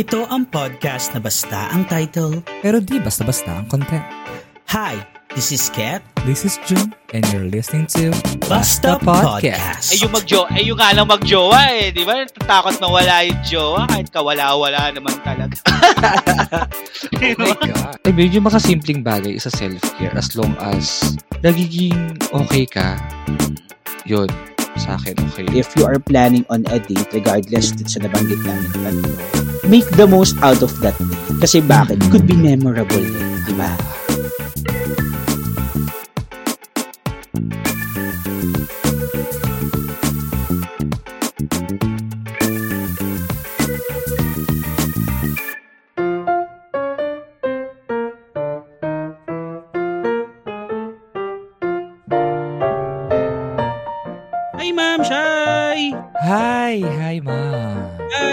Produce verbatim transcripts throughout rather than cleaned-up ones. Ito ang podcast na basta ang title, pero di basta-basta ang content. Hi, this is Ket. This is Jun. And you're listening to Basta, Basta Podcast. Podcast. Ay, yung mag-jowa, ay yung nga lang mag-jowa eh. Di ba? Takot na wala yung jowa kahit kawala-wala naman talaga. Oh my God. Ay, medyo makasimpleng bagay sa self-care as long as nagiging okay ka. Yun. Sa akin, okay. If you are planning on a date, regardless dito sa nabanggit namin kanino, make the most out of that date. Kasi bakit? It could be memorable, di ba?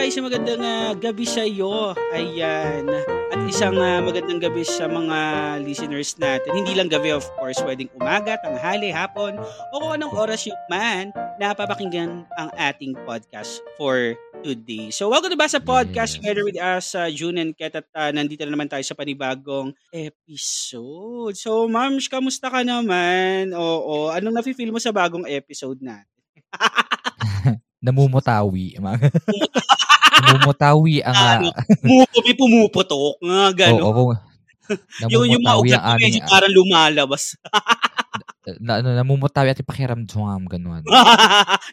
Isang magandang uh, gabi sa iyo. Ayan. At isang uh, magandang gabi sa mga listeners natin. Hindi lang gabi, of course. Pwedeng umaga, tanghali, hapon, o kung anong oras yung man napapakinggan ang ating podcast for today. So, welcome to Basta Podcast. Together with us, uh, Jun and Ket. At uh, nandito na naman tayo sa panibagong episode. So, ma'am, kamusta ka naman? Oo. Anong nafe-feel mo sa bagong episode natin? Namumutawi. Namumutawi. Pumutawi ang... Uh, pumupupi, pumuputok. Nga, gano'n. Oo, oo. Yung, yung mauglat ko medyo parang lumalabas. na, na, namumutawi at ipakiramdam, gano'n.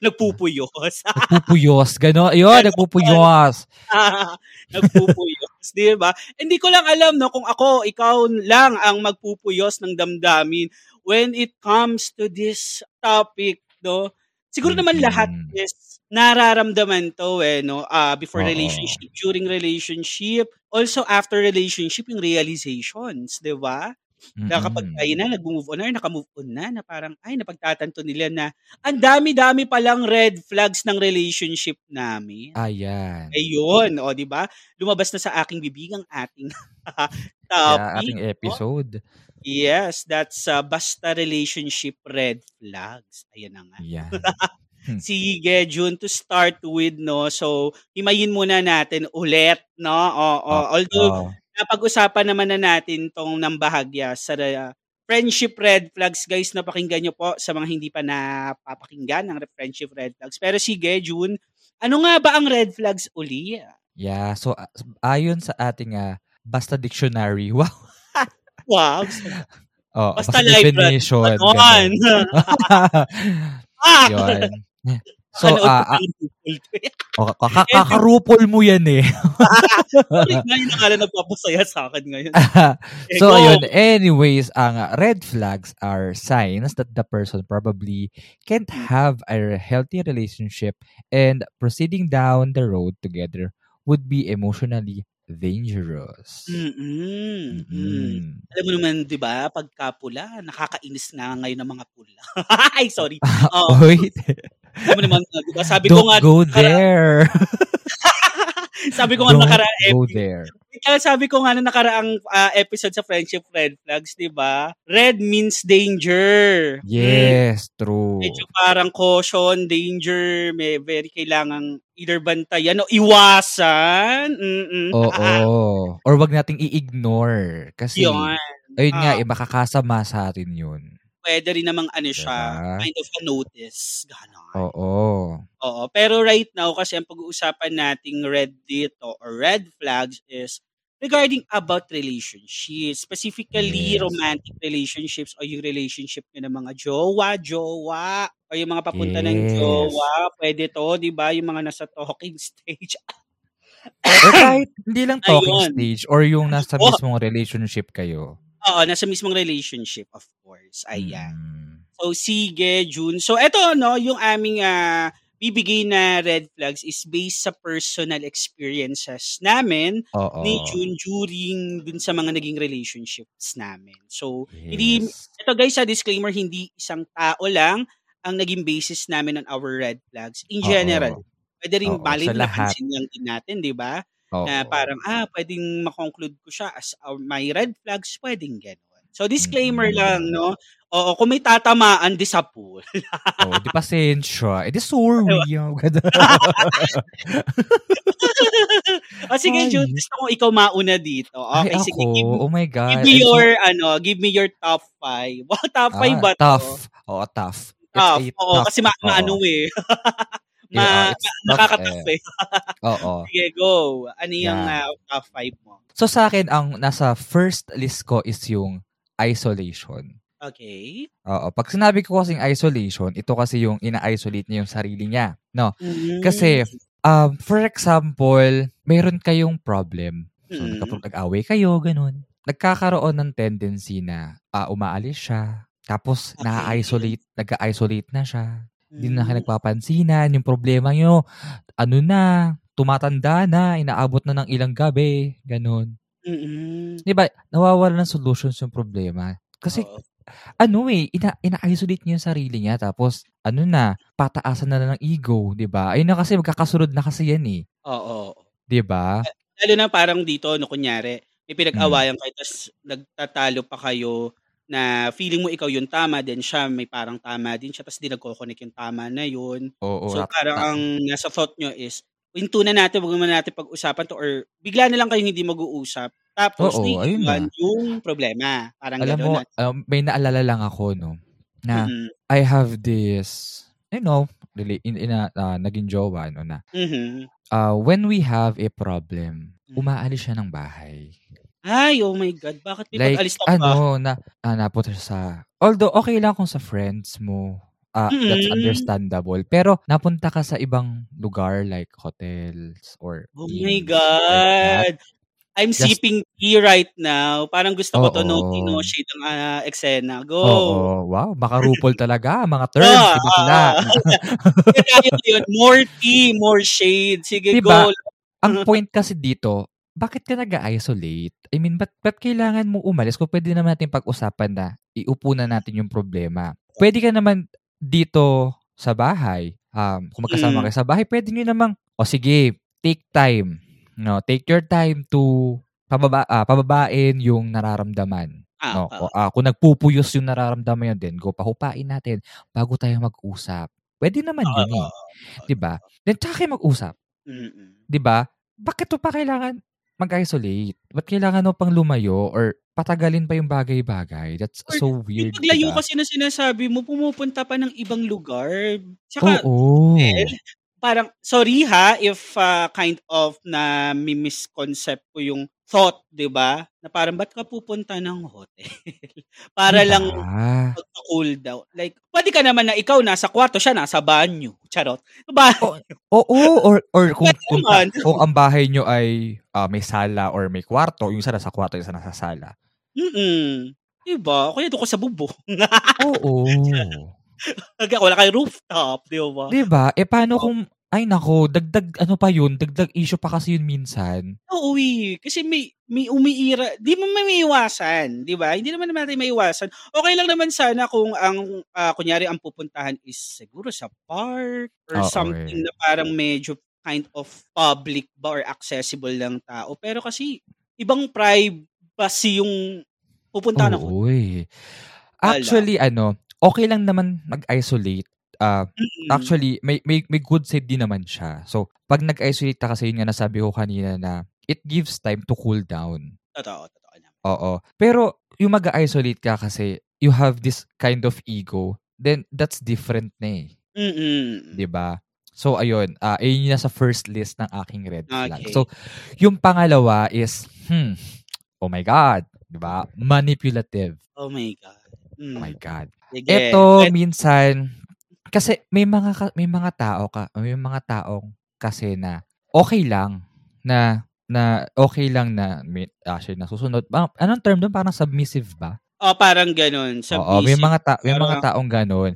Nagpupuyos. Nagpupuyos, gano'n. Ayun, nagpupuyos. Nagpupuyos, di ba? Hindi ko lang alam, no, kung ako, ikaw lang ang magpupuyos ng damdamin when it comes to this topic, no? Siguro naman lahat is nararamdaman to eh, no? Uh, before relationship, oh. During relationship, also after relationship, yung realizations, di ba? Mm-hmm. Na kapag tayo na, nag-move on na, naka-move on na, na parang, ay, napagtatanto nila na, ang dami-dami palang red flags ng relationship namin. Ayan. Ayun, o, di ba? Lumabas na sa aking bibig ang ating topic. Yeah, ating episode. O? Yes, that's uh, basta relationship red flags. Ayan na nga. Ayan. Sige, June, to start with, no? So, himayin muna natin ulit, no? Oo, oh, although, oh. napag-usapan naman na natin itong nambahagya sa uh, friendship red flags, guys. Napakinggan nyo po sa mga hindi pa napapakinggan ng friendship red flags. Pero sige, June, ano nga ba ang red flags uli? Yeah, so, uh, ayon sa ating uh, Basta Dictionary, wow. Wow. Oh, basta, basta library. Ah! Yun. So, ano, uh, uh, kakarupol mo yan eh. Ngayon nakala nagpapasaya sa akin ngayon. So, ayun. Anyways, ang uh, red flags are signs that the person probably can't have a healthy relationship and proceeding down the road together would be emotionally dangerous. Mm-mm. Mm-mm. Alam mo naman, di ba, pagkapula, nakakainis na ngayon ng mga pula. Ay, sorry. Oh. Alam mo naman, di ba, sabi Don't ko nga... Don't go nakara- there! Sabi ko nga nakaraang episode. Kaya sabi ko nga na nakaraang uh, episode sa Friendship Red Flags, di ba? Red means danger. Yes, hmm. True. Medyo parang caution, danger, may very kailangang either bantayan o iwasan. Mm-mm. Oo. Or wag nating i-ignore. Kasi, yun. ayun ah. nga, eh, makakasama sa atin yun. Pwede rin namang ano siya, yeah. Kind of a notice. Ganon. Oo. Oo. Pero right now, kasi ang pag-uusapan nating red dito or red flags is regarding about relationships. Specifically, yes. Romantic relationships o yung relationship nyo ng mga jowa, jowa, o yung mga papunta yes. ng jowa. Pwede to, di ba? Yung mga nasa talking stage. Or kahit hindi lang talking Ayun. stage or yung nasa oh. mismong relationship kayo. Oo, nasa mismong relationship, of course. Ayan. Mm. So, sige, June. So, eto, no, yung aming uh, bibigay na red flags is based sa personal experiences namin Uh-oh. ni June during dun sa mga naging relationships namin. So, yes. hindi, eto guys, sa disclaimer, hindi isang tao lang ang naging basis namin on our red flags. In general, Uh-oh. pwede rin valid na pansin lang din natin, di ba? Oh. Na parang, ah, pwedeng makonclude ko siya as uh, may red flags, pwedeng gano'n. So, disclaimer mm-hmm. lang, no? Oo, kung may tatamaan, di sa pool. Oo, oh, di pasensya. E di sorry. Ang gano'n. O sige, Jun, gusto kong ikaw mauna dito. Okay, ay, sige. Give, oh my God. Give me your, so, ano, give me your top five. Wow, top ah, five ba ito? Tough. Oo, oh, tough. Tough. Oo, kasi ma- oh. maano eh. Ma, yeah, ma- nakakatap eh. Oo. Sige, go. Ano yung yeah. uh, top five mo? So sa akin, ang nasa first list ko is yung isolation. Okay. Oo. Pag sinabi ko kasing isolation, ito kasi yung ina-isolate niya yung sarili niya. No? Mm-hmm. Kasi, um, for example, mayroon kayong problem. So, mm-hmm. kapag nag-away kayo, ganun. Nagkakaroon ng tendency na uh, umaalis siya. Tapos, okay. na-isolate, nag-isolate na siya. Hindi mm-hmm. na kayo nagpapansinan. Yung problema nyo, ano na, tumatanda na, inaabot na ng ilang gabi. Ganun. Mm-hmm. Diba? Nawawala ng solutions yung problema. Kasi, oh. ano eh, ina- ina-isolate niya yung sarili niya tapos ano na, pataasan na lang ng ego, diba? Ayun na kasi, magkakasunod na kasi yan eh. Oo. Diba? Lalo na parang dito, no, kunyari, may pinag-awayan hmm. kayo tapos nagtatalo pa kayo na feeling mo ikaw yung tama, then siya may parang tama din siya tapos di nagkoconnect yung tama na yun. Oo, so rat- parang rat- ang nasa thought nyo is, hinto na natin, wag naman natin pag-usapan to or bigla na lang kayong hindi mag-uusap. Tapos, oo, ayun na. Yung problema. Parang alam mo, um, may naalala lang ako, no? Na, mm-hmm. I have this, you know, really, in, in a, uh, naging jowa, no, na, mm-hmm. uh, when we have a problem, umaalis siya ng bahay. Ay, oh my God, bakit may like, pag-alis na ba? Ano, na, uh, napunta siya sa, although, okay lang kung sa friends mo, uh, mm-hmm. that's understandable, pero, napunta ka sa ibang lugar, like, hotels, or, oh in, my God, like I'm just, sipping tea right now. Parang gusto oh, ko to no tino shade ng uh, eksena. Go. Oh, oh. Wow, makarupol talaga mga terms oh, diba sila. Uh, more tea, more shade. Sige, diba, go. Ang point kasi dito, bakit ka nag-isolate? I mean, ba't, ba't kailangan mo umalis? Kung pwede naman natin pag-usapan na iupo na natin yung problema. Pwede ka naman dito sa bahay. Um, kung magkasama mm. kayo sa bahay, pwede nyo namang, o oh, sige, take time. No, take your time to pababa, ah, pababain yung nararamdaman. Ah, no, ah. Ah, kung nagpupuyos yung nararamdaman yun din, go, pahupain natin bago tayo mag-usap. Pwede naman ah, yun eh. Ah, diba? Then, tsaka kayo mag-usap. Mm-mm. Diba? Bakit to pa kailangan mag-isolate? Ba't kailangan mo pang lumayo or patagalin pa yung bagay-bagay? That's or, so weird. Yung paglayo diba? Kasi na sinasabi mo, pumupunta pa ng ibang lugar. Tsaka, oo. Oh, oh. eh, parang, sorry ha, if uh, kind of na misconcept ko yung thought, di ba? Na parang, ba't ka pupunta ng hotel? Para diba? Lang mag-cool down. Like, pwede ka naman na ikaw nasa kwarto, siya nasa banyo. Charot. Diba? Oo, oh, oh, oh, or, or kung, kung, kung ang bahay nyo ay uh, may sala or may kwarto, yung isa nasa kwarto, yung isa nasa sala. Mm-mm. Diba? Kaya doon ko sa bubong. Oo. Wala kay rooftop, di ba? Di ba? E paano oh. kung, ay nako, dagdag, ano pa yun, dagdag issue pa kasi yun minsan. Oo, eh. Kasi may, may umiira, di mo may maiwasan, di ba? Hindi naman naman natin maiwasan. Okay lang naman sana kung ang, uh, kunyari, ang pupuntahan is siguro sa park or oh, something okay. na parang medyo kind of public ba or accessible lang tao. Pero kasi, ibang privacy yung pupuntahan ako. Oo, eh. Actually, Wala. ano, okay lang naman mag-isolate. Uh, mm-hmm. Actually, may, may, may good side din naman siya. So, pag nag-isolate ka kasi yun nga nasabi ko kanina na it gives time to cool down. Totoo, totoo naman. Oo. Pero, yung mag-isolate ka kasi you have this kind of ego, then that's different na eh. Mm-hmm. Diba? So, ayun. Uh, ayun yung nasa first list ng aking red flag. Okay. So, yung pangalawa is, hmm, oh my God. Diba? Manipulative. Oh my God. Mm. Oh my God. Sige. Ito minsan kasi may mga may mga tao ka, may mga taong kasi na okay lang na na okay lang na actually ah, nasusunod. Anong term doon? Parang submissive ba? Oh, parang ganoon. Submissive. Oo, may mga ta- may parang, mga taong ganoon.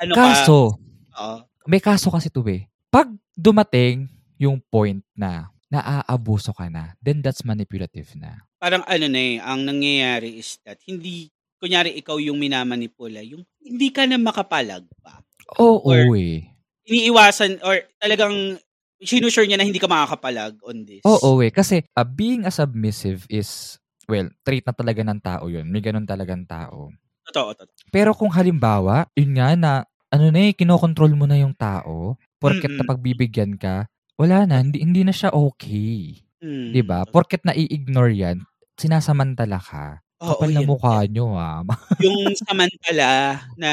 Ano kaso, ka? Oh. May kaso kasi to be. Pag dumating yung point na naaabuso ka na, then that's manipulative na. Parang ano na eh, ang nangyayari is that hindi kunyari, ikaw yung minamanipula, yung hindi ka na makapalag pa. Oo, oh, eh. Iniiwasan, or talagang sinusure niya na hindi ka makakapalag on this. Oo, oh, oh, eh. Kasi, uh, being a submissive is, well, trait na talaga ng tao yun. May ganun talagang tao. Totoo, totoo. Pero kung halimbawa, yun nga na, ano na eh, kinokontrol mo na yung tao, porket mm-hmm. na pagbibigyan ka, wala na, hindi, hindi na siya okay. Mm. Diba? Porket na-i-ignore yan, sinasamantala ka. Kapal oh, oh, na mukha nyo, ha? Yung samantala na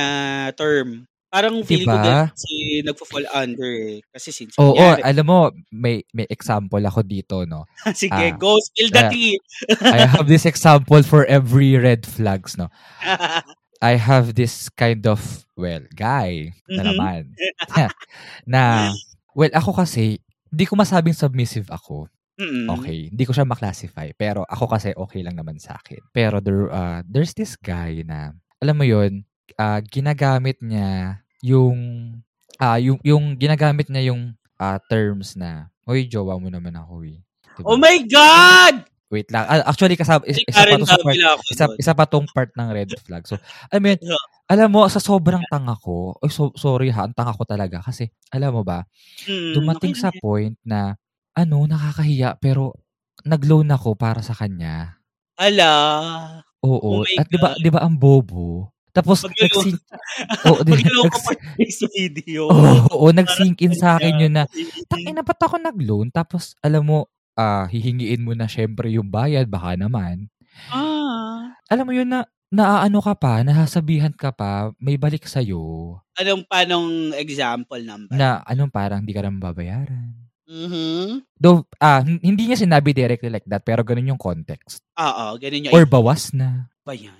term. Parang feeling diba? Ko ganun si nagpo-fall under eh. Kasi since oo, oh, alam mo, may may example ako dito, no? Sige, uh, go spill the tea. I have this example for every red flags, no? I have this kind of, well, guy na naman. Mm-hmm. na, well, ako kasi, di ko masabing submissive ako. Mm-mm. Okay, hindi ko siya ma-classify pero ako kasi okay lang naman sa akin. Pero there uh, there's this guy na alam mo 'yun, uh, ginagamit niya yung uh, yung yung ginagamit niya yung uh, terms na, "Hoy, jowa mo naman ako, eh." Diba? Oh my God! Wait lang. Uh, actually kasab- is- isa pa 'tong part, isa, isa pa 'tong part ng red flag. So, I mean, alam mo sa sobrang tanga ko, oh, so, sorry ha, ang tanga ko talaga kasi alam mo ba, mm, dumating okay. sa point na ano, nakakahiya, pero nag-loan ako para sa kanya. Ala! Oo. Oh at di ba, di ba ang bobo? Tapos, nag-sink... Oo, nag-loan ko pa sa video. Oo, nag-sink in sa akin yun na, takin na ba't ako nag-loan? Tapos, alam mo, uh, hihingiin mo na syempre yung bayad, baka naman. Ah. Alam mo yun na, naaano ka pa, nasasabihan ka pa, may balik sa'yo. Anong panong example number? Na, anong parang di ka na mababayaran. Mhm. Though ah hindi niya sinabi directly like that pero ganun yung context. Oo, ganun yung or bawas na. Ba 'yan?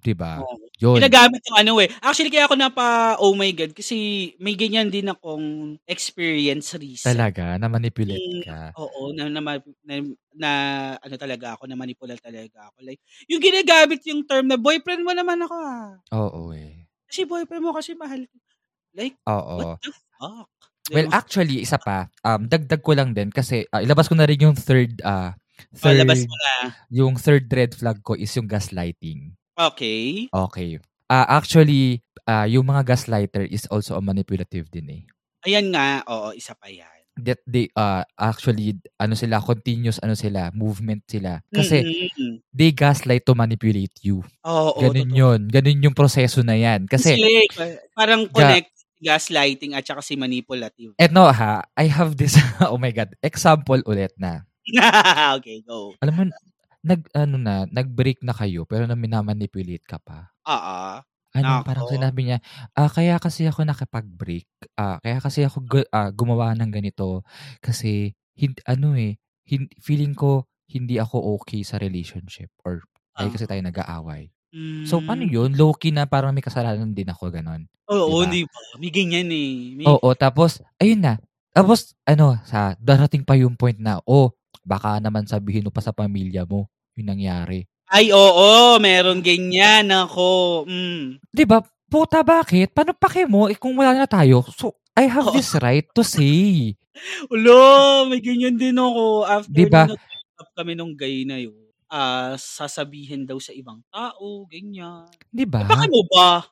'Di ba? Yun. Ginagamit yung ano eh. Actually kaya ako napa oh my God kasi may ganyan din akong experience recent. Talaga na manipulate ka. Oo, na na, na, na ano talaga ako na manipulate talaga ako. Like yung ginagamit yung term na boyfriend mo naman ako ah. Oo eh. Kasi boyfriend mo kasi mahal. Like oo. What the fuck? Well, actually, isa pa. Um, dagdag ko lang din kasi uh, ilabas ko na rin yung third, uh, third oh, labas mo na. Yung third red flag ko is yung gaslighting. Okay. Okay. Uh, actually, uh, yung mga gaslighter is also a manipulative din eh. Ayan nga, oo, isa pa yan. That they, uh, actually, ano sila, continuous, ano sila, movement sila. Kasi, mm-hmm. they gaslight to manipulate you. Oo, ganun totoo. Yun. Ganun yung proseso na yan. Kasi, sila, parang connect. Ga- gaslighting at saka si manipulative. Eh no ha, I have this, oh my God, example ulit na. Okay, go. Alam mo, nag, ano na, nag-break na kayo pero na minamanipulate ka pa. Oo. Ano, Nako. Parang sinabi niya, ah, kaya kasi ako nakipag-break, ah, kaya kasi ako gu- ah, gumawa ng ganito kasi, hin- ano eh, hin- feeling ko hindi ako okay sa relationship or ay kasi tayo nag-aaway. So, paano yun? Low-key na parang may kasalanan din ako, ganon. Oo, hindi diba? Pa. May ganyan eh. May... Oo, tapos, ayun na. Tapos, ano, sa darating pa yung point na, oh, baka naman sabihin mo pa sa pamilya mo yung nangyari. Ay, oo, meron ganyan ako. Mm. Diba? Puta, bakit? Paano pake mo? Eh, kung wala na tayo, so, I have oo. This right to say. Ulo, may ganyan din ako. After diba? Na nag-up kami nung gay na yun. Uh, sasabihin daw sa ibang tao, ganyan. Diba? Eh, baka mo ba?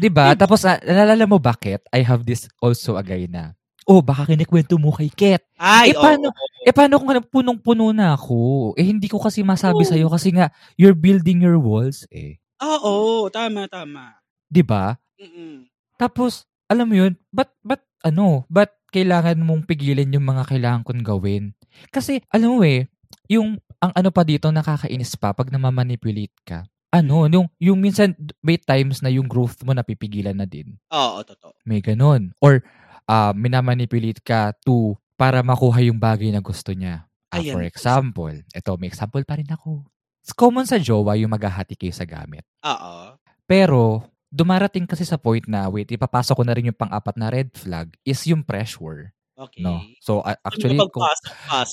Diba? Diba? Tapos, uh, nalala mo bakit? I have this also again na, oh, baka kinikwento mo kay Ket. Ay, eh, oh, paano, oh. eh, paano kung punong-puno na ako? Eh, hindi ko kasi masabi oh. sa'yo kasi nga, you're building your walls, eh. Oo, oh, oh, tama, tama. Diba? Mm-mm. Tapos, alam mo yun, but, but, ano, but, kailangan mong pigilan yung mga kailangan kong gawin. Kasi, alam mo eh, yung, ang ano pa dito, nakakainis pa pag namamanipulate ka. Ano, yung, yung minsan, may times na yung growth mo napipigilan na din. Oo, totoo. May ganun. Or, uh, minamanipulate ka to, para makuha yung bagay na gusto niya. Uh, for example, ito, may example pa rin ako. It's common sa jowa yung maghahati kayo sa gamit. Oo. Pero, dumarating kasi sa point na, wait, ipapasok ko na rin yung pang-apat na red flag, is yung pressure. Okay. No? So, uh, actually, kung,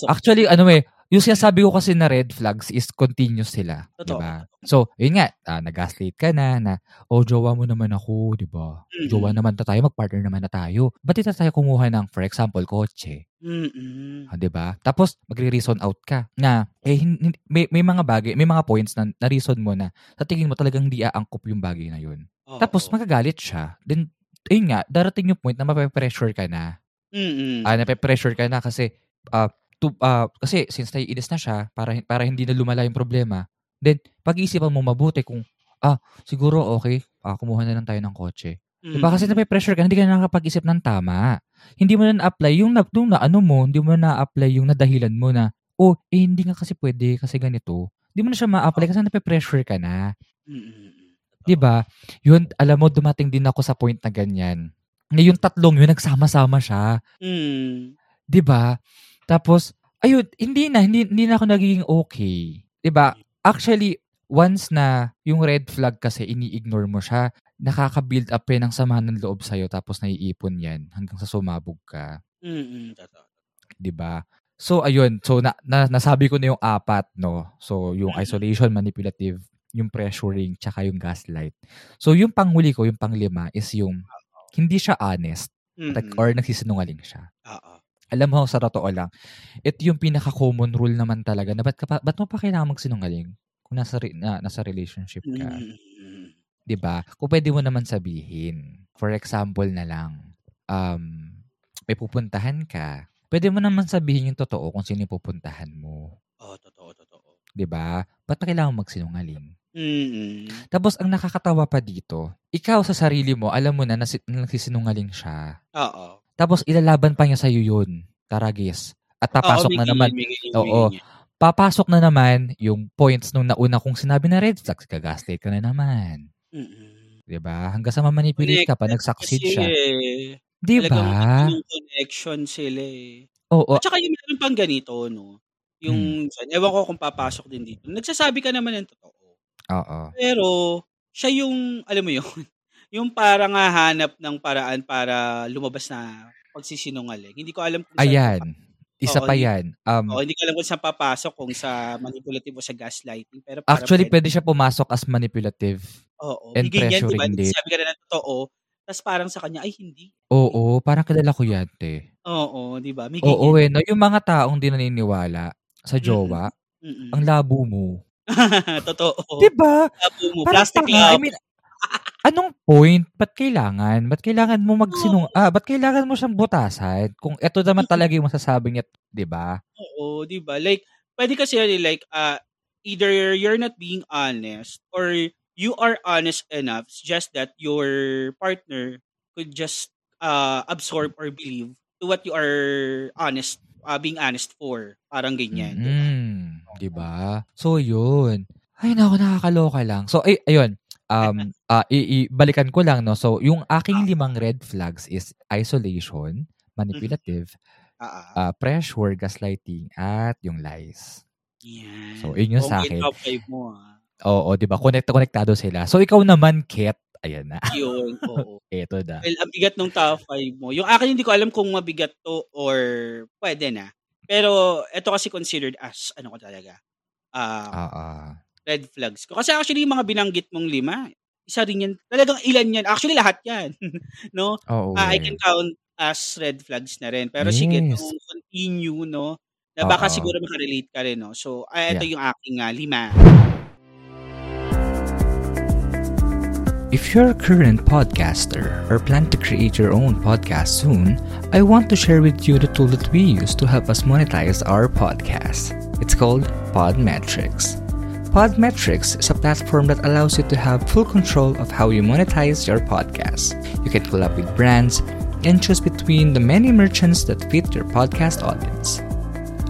actually, ano eh, yung sinasabi ko kasi na red flags is continuous sila. Totoo. Diba? So, yun nga, ah, nag-gaslight ka na, na, oh, jowa mo naman ako, diba? Mm-hmm. Jowa naman na tayo, mag-partner naman na tayo. Ba't ito tayo kumuha ng, for example, kotse? Mm-hmm. Ah, diba? Tapos, magre-reason out ka na, eh, hindi, may, may mga bagay, may mga points na na-reason mo na sa tingin mo talagang di aangkop yung bagay na yun. Oh, tapos, oh. magagalit siya. Then, yun nga, darating yung point na mapapressure ka na. Mm-hmm. Ah, napapressure ka na kasi, ah, uh, To, uh, kasi since naiinis na siya para, para hindi na lumala yung problema, then pag-iisipan mo mabuti kung ah, siguro okay, ah, kumuha na lang tayo ng kotse. Mm-hmm. Diba? Kasi napipressure ka, hindi ka na nakapag-isip ng tama. Hindi mo na na-apply yung, yung na, ano mo, hindi mo na na-apply yung nadahilan mo na oh, eh, hindi nga kasi pwede kasi ganito. Hindi mo na siya ma-apply kasi nape-pressure ka na. Diba? Yun, alam mo, dumating din ako sa point na ganyan. Ngayon, tatlong yun, nagsama-sama siya. Diba? Tapos, ayun, hindi na, hindi, hindi na ako nagiging okay. Diba? Actually, once na yung red flag kasi ini-ignore mo siya, nakaka-build up eh ng samahan ng loob sa'yo tapos naiipon yan hanggang sa sumabog ka. Mm-hmm. Diba? So, ayun. So, na, na, nasabi ko na yung apat, no? So, yung isolation, manipulative, yung pressuring, tsaka yung gaslight. So, yung panghuli ko, yung panglima, is yung hindi siya honest mm-hmm. or nagsisinungaling siya. Oo. Alam mo, sa totoo lang, ito yung pinaka-common rule naman talaga na ba't, ka pa, ba't mo pa kailangan magsinungaling kung nasa, na, nasa relationship ka? Mm-hmm. Diba? Kung pwede mo naman sabihin, for example na lang, um, may pupuntahan ka, pwede mo naman sabihin yung totoo kung sino yung pupuntahan mo. Oo, oh, totoo, totoo. Diba? Ba't pa kailangan magsinungaling? Mm-hmm. Tapos, ang nakakatawa pa dito, ikaw sa sarili mo, alam mo na nasi, nagsisinungaling siya. Oo. Tapos, ilalaban pa niya sa'yo yun, Taragis. At papasok oo, na naman. Bigilin, oo. Bigilin papasok na naman yung points nung nauna kong sinabi na red flags. Kagastate ka na naman. Mm-hmm. Diba? Hanggang sa mamanipulate ka pa, nagsucceed siya. Eh. Diba? Talagang yung connection sila eh. Oo. At saka yung meron pang ganito, no? Yung, hmm. ewan ko kung papasok din dito. Nagsasabi ka naman ng totoo. Oo. Pero, siya yung, alam mo yun, yung parang hahanap ng paraan para lumabas na pagsisinungaling. Hindi ko alam kung saan. Ayan. Pa- Isa oo, pa yan. Um, oo, hindi ko alam kung saan papasok, kung sa manipulative o sa gaslighting. Pero para actually, pwede, pwede siya pumasok as manipulative oo, and pressuring yan, diba? Sabi ka na ng totoo, tapos parang sa kanya, ay hindi. Oo, parang kilala ko yan, te. Oo, di ba? Oo, eh, no? Yung mga taong di naniniwala sa jowa, mm-hmm. ang labo mo. Totoo. Diba? Plastic love. I mean, anong point? Ba't kailangan? Ba't kailangan mo magsinung... Oh. Ah, ba't kailangan mo siyang butasan? Kung eto naman talaga yung masasabi niya, diba? Oo, diba? Like, pwede kasi like, uh, either you're not being honest or you are honest enough, just that your partner could just uh, absorb or believe to what you are honest, uh, being honest for. Parang ganyan. Mm. Diba? So, yun. Ay, naku, nakakaloka lang. So, ay, ayun. Um, uh, i- i- balikan ko lang, no? So, yung aking limang red flags is isolation, manipulative, uh, pressure, gaslighting, at yung lies. Yeah. So, yun yung okay, sa akin. Okay mo, ah. Oo, diba? Connect-connectado sila. So, ikaw naman, Ket. Ayan na. Yun, oo. Ito na. Well, ang bigat nung top five mo. Yung akin, hindi ko alam kung mabigat to or pwede na. Pero ito kasi considered as ano ko talaga. Uh, uh, uh, red flags ko. Kasi actually yung mga binanggit mong lima, isa rin yan. Talagang ilan yan. Actually lahat yan. No? Oh, uh, I can count as red flags na rin. Pero yes. Sige, kung continue, no? Na baka uh, uh, siguro makarelate ka rin, no? So, uh, ito yeah. yung aking uh, lima. If you're a current podcaster or plan to create your own podcast soon, I want to share with you the tool that we use to help us monetize our podcast. It's called Podmetrics. Podmetrics is a platform that allows you to have full control of how you monetize your podcast. You can collab with brands and choose between the many merchants that fit your podcast audience.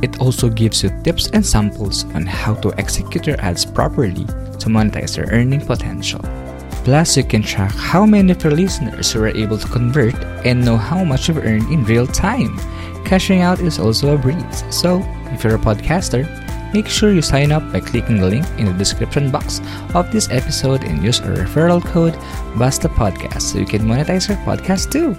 It also gives you tips and samples on how to execute your ads properly to monetize your earning potential. Plus, you can track how many of your listeners who are able to convert and know how much you've earned in real time. Cashing out is also a breeze. So, if you're a podcaster, make sure you sign up by clicking the link in the description box of this episode and use our referral code Basta Podcast so you can monetize your podcast too.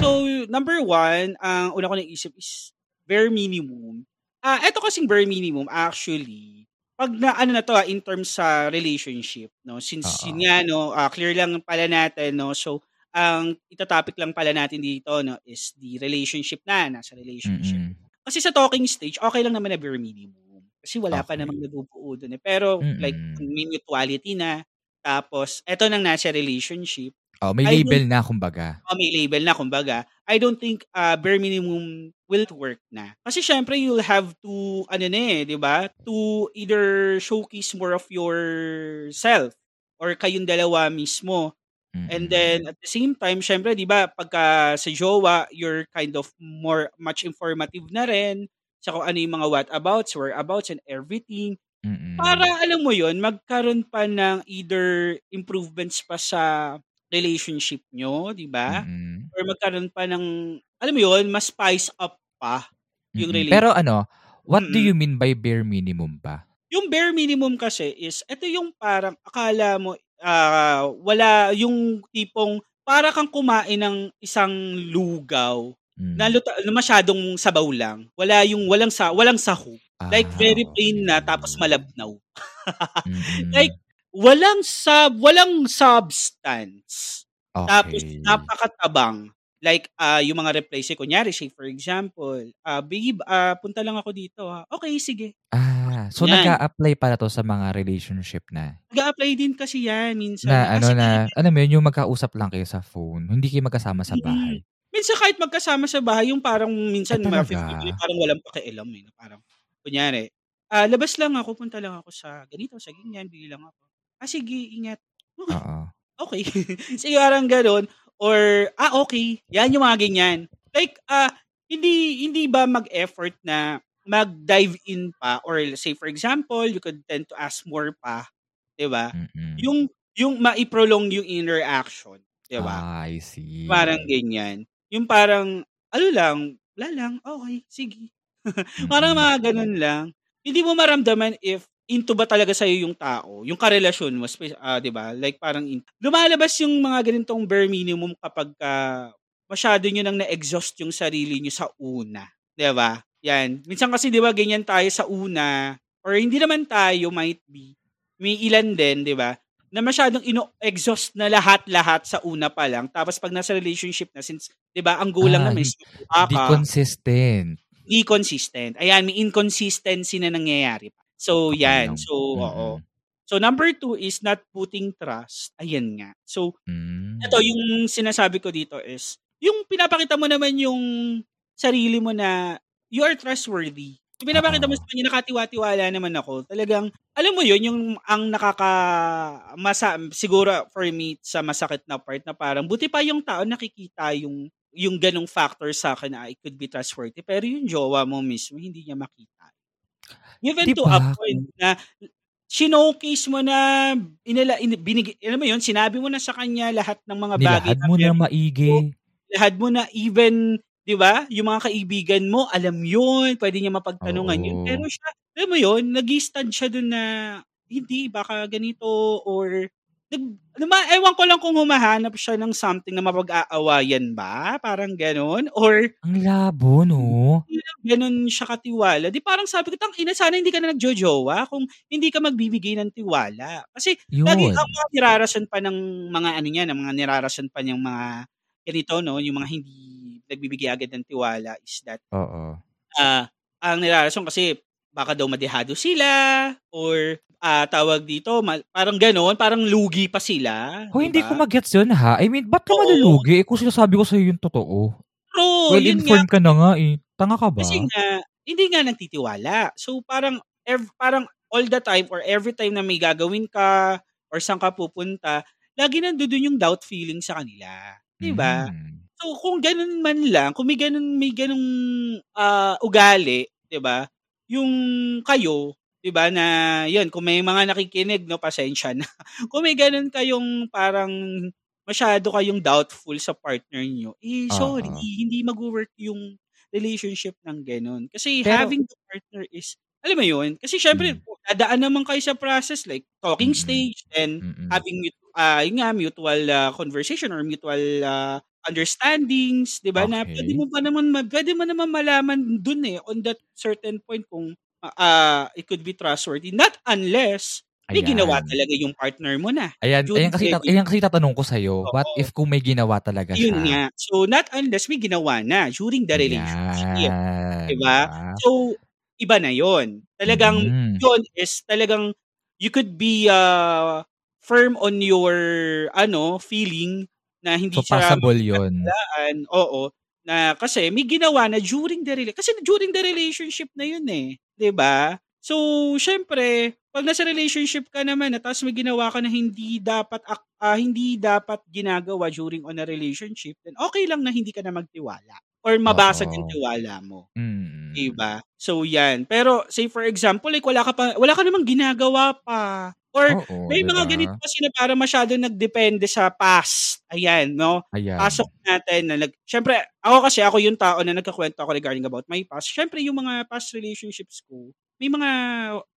So, number one, ang uh, una ko naisip is bare minimum. Ah, uh, eto kasing bare minimum actually. Pag na ano na to ah, in terms sa relationship, no, since uh-huh. yun nga, no, uh, clear lang pala natin, no, so ang itatopic lang pala natin dito, no, is the relationship na nasa relationship mm-hmm. kasi sa talking stage okay lang naman na bare minimum kasi wala okay. pa namang nabubuo doon eh. Pero mm-hmm. like mutuality na, tapos eto nang nasa relationship oh may I label na kumbaga oh may label na kumbaga I don't think uh, bare minimum will work na. Kasi syempre, you'll have to, ano na eh, di ba? To either showcase more of yourself or kayong dalawa mismo Mm-hmm. And then at the same time, syempre, 'di ba, pagka sa jowa, you're kind of more much informative na rin sa kung ano yung mga whatabouts, whereabouts, and everything. Mm-hmm. Para alam mo 'yon, magkaroon pa ng either improvements pa sa relationship nyo, 'di ba? Mm-hmm. Or magkaroon pa ng alam mo 'yon, mas spice up pa yung mm-hmm. relationship. Pero ano, what mm-hmm. do you mean by bare minimum pa? Yung bare minimum kasi is ito yung parang akala mo uh, wala yung tipong para kang kumain ng isang lugaw mm. na luta, masyadong sabaw lang. Wala yung walang sa walang sahog. Ah, like very plain na tapos malabnaw. mm. Like walang sub, walang substance. Okay. Tapos napakatabang. Like, uh, yung mga replies ko, kunyari, say, for example, uh, babe, uh, punta lang ako dito, ha? Okay, sige. Ah, so yan. Nag-a-apply pala to sa mga relationship na? Nag-a-apply din kasi yan, minsan. Na, ano kasi, na, alam mo yun, yung magkausap lang kayo sa phone, hindi kayo magkasama sa bahay. Mm-hmm. Minsan kahit magkasama sa bahay, yung parang minsan, eh, mga parang walang pakialam, eh, parang, kunyari, uh, labas lang ako, punta lang ako sa ganito, sa ganyan, bili lang ako. Ah, sige, ingat. Okay. Oo. Okay. So, parang ganun. Or, ah, okay, yan yung mga ganyan. Like, ah, uh, hindi hindi ba mag-effort na mag-dive in pa? Or, say, for example, you could tend to ask more pa. Diba? Mm-hmm. Yung, yung maiprolong yung interaction. Diba? Ah, I see. Parang ganyan. Yung parang, ano lang, wala lang, okay, sige. Parang mga ganun lang. Hindi mo maramdaman if into ba talaga sa'yo yung tao? Yung karelasyon mo, uh, diba? Like parang, in- lumalabas yung mga ganitong bare minimum kapag uh, masyado nyo nang na-exhaust yung sarili nyo sa una. Diba? Yan. Minsan kasi diba, ganyan tayo sa una, or hindi naman tayo, might be, may ilan din, diba? Na masyadong ino-exhaust na lahat-lahat sa una pa lang. Tapos pag nasa relationship na, since, diba, ang gulang ah, naman, di, di consistent. Di consistent. Ayan, may inconsistency na nangyayari pa. So, yan. So, mm-hmm. oo. So, number two is not putting trust. Ayan nga. So, mm-hmm. ito, yung sinasabi ko dito is, yung pinapakita mo naman yung sarili mo na you are trustworthy. So, pinapakita uh-huh. mo sa kanya, nakatiwa-tiwala naman ako. Talagang, alam mo yun, yung ang nakaka, masa, siguro for me, sa masakit na part na parang, buti pa yung tao nakikita yung yung ganong factor sa akin na I could be trustworthy. Pero yung jowa mo mismo, hindi niya makita. Even diba? To a point na sinocase mo na inala, in, binig, alam mo yun, sinabi mo na sa kanya lahat ng mga bagay. Nilahad mo na maigi. Nilahad mo na even, di ba, yung mga kaibigan mo, alam yun, pwede niya mapagtanungan oh. yun. Pero siya, alam mo yun, nag-stand siya dun na, hindi, baka ganito, or, ewan ko lang kung humahanap siya ng something na mapag-aawayan ba? Parang ganun? Or... Ang labo, no? Ganun siya katiwala. Di parang sabi ko, tang ina, sana hindi ka na nagjojowa kung hindi ka magbibigay ng tiwala. Kasi yun. Lagi ang mga nirarason pa ng mga ano niya, ng mga nirarason pa niyang mga ganito, no? Yung mga hindi nagbibigay agad ng tiwala is that... Oo. Uh, ang nirarason kasi baka daw madehado sila or... Uh, tawag dito, ma- parang gano'n, parang lugi pa sila. Oh, diba? Hindi ko mag-gets yun, ha? I mean, ba't ka malulugi? Eh, kung sinasabi ko sa'yo yung totoo. True, well, informed ka na nga, eh. Tanga ka ba? Kasi nga, hindi nga nagtitiwala. So, parang, ev- parang all the time or every time na may gagawin ka or saan ka pupunta, lagi nandun yung doubt feeling sa kanila. Diba? Mm. So, kung gano'n man lang, kung may gano'n, may gano'ng uh, ugali, diba? Yung kayo, diba na, yun, kung may mga nakikinig, no, pasensya na. Kung may ganun kayong parang masyado kayong doubtful sa partner nyo, eh, sorry, uh-huh. hindi mag-work yung relationship ng ganun. Kasi pero, having the partner is, alam mo yun, kasi syempre, mm-hmm. dadaan naman kayo sa process, like talking mm-hmm. stage, and mm-hmm. having uh, yun nga, mutual uh, conversation or mutual uh, understandings, diba okay. na pwede mo pa naman, pwede mo naman malaman dun eh, on that certain point kung Uh, it could be trustworthy. Not unless may ayan. Ginawa talaga yung partner mo na. Ayan, ayan kasi, ta- ayan kasi tatanong ko sa'yo, oo. What if kung may ginawa talaga yun siya? Yun nga. So, not unless may ginawa na during the relationship. Diba? So, iba na yun. Talagang, mm. yun is talagang you could be uh, firm on your ano feeling na hindi so, siya possible yun. Katalaan. Oo. Na kasi may ginawa na during the relationship. Kasi during the relationship na yun eh. Diba? So, syempre, pag nasa relationship ka naman at tapos may ginawa ka na hindi dapat uh, hindi dapat ginagawa during on a relationship, then okay lang na hindi ka na magtiwala or mabasag oh. yung tiwala mo. Mm. Diba? So, yan. Pero, say for example, like, wala ka pa, wala ka namang ginagawa pa. Or, oh, oh, may mga diba? ganito kasi na para masyado nagdepende sa past. Ayan, no? Ayan. Pasok natin na nag... Siyempre, ako kasi, ako yung tao na nagkakwento ako regarding about my past. Siyempre, yung mga past relationships ko, may mga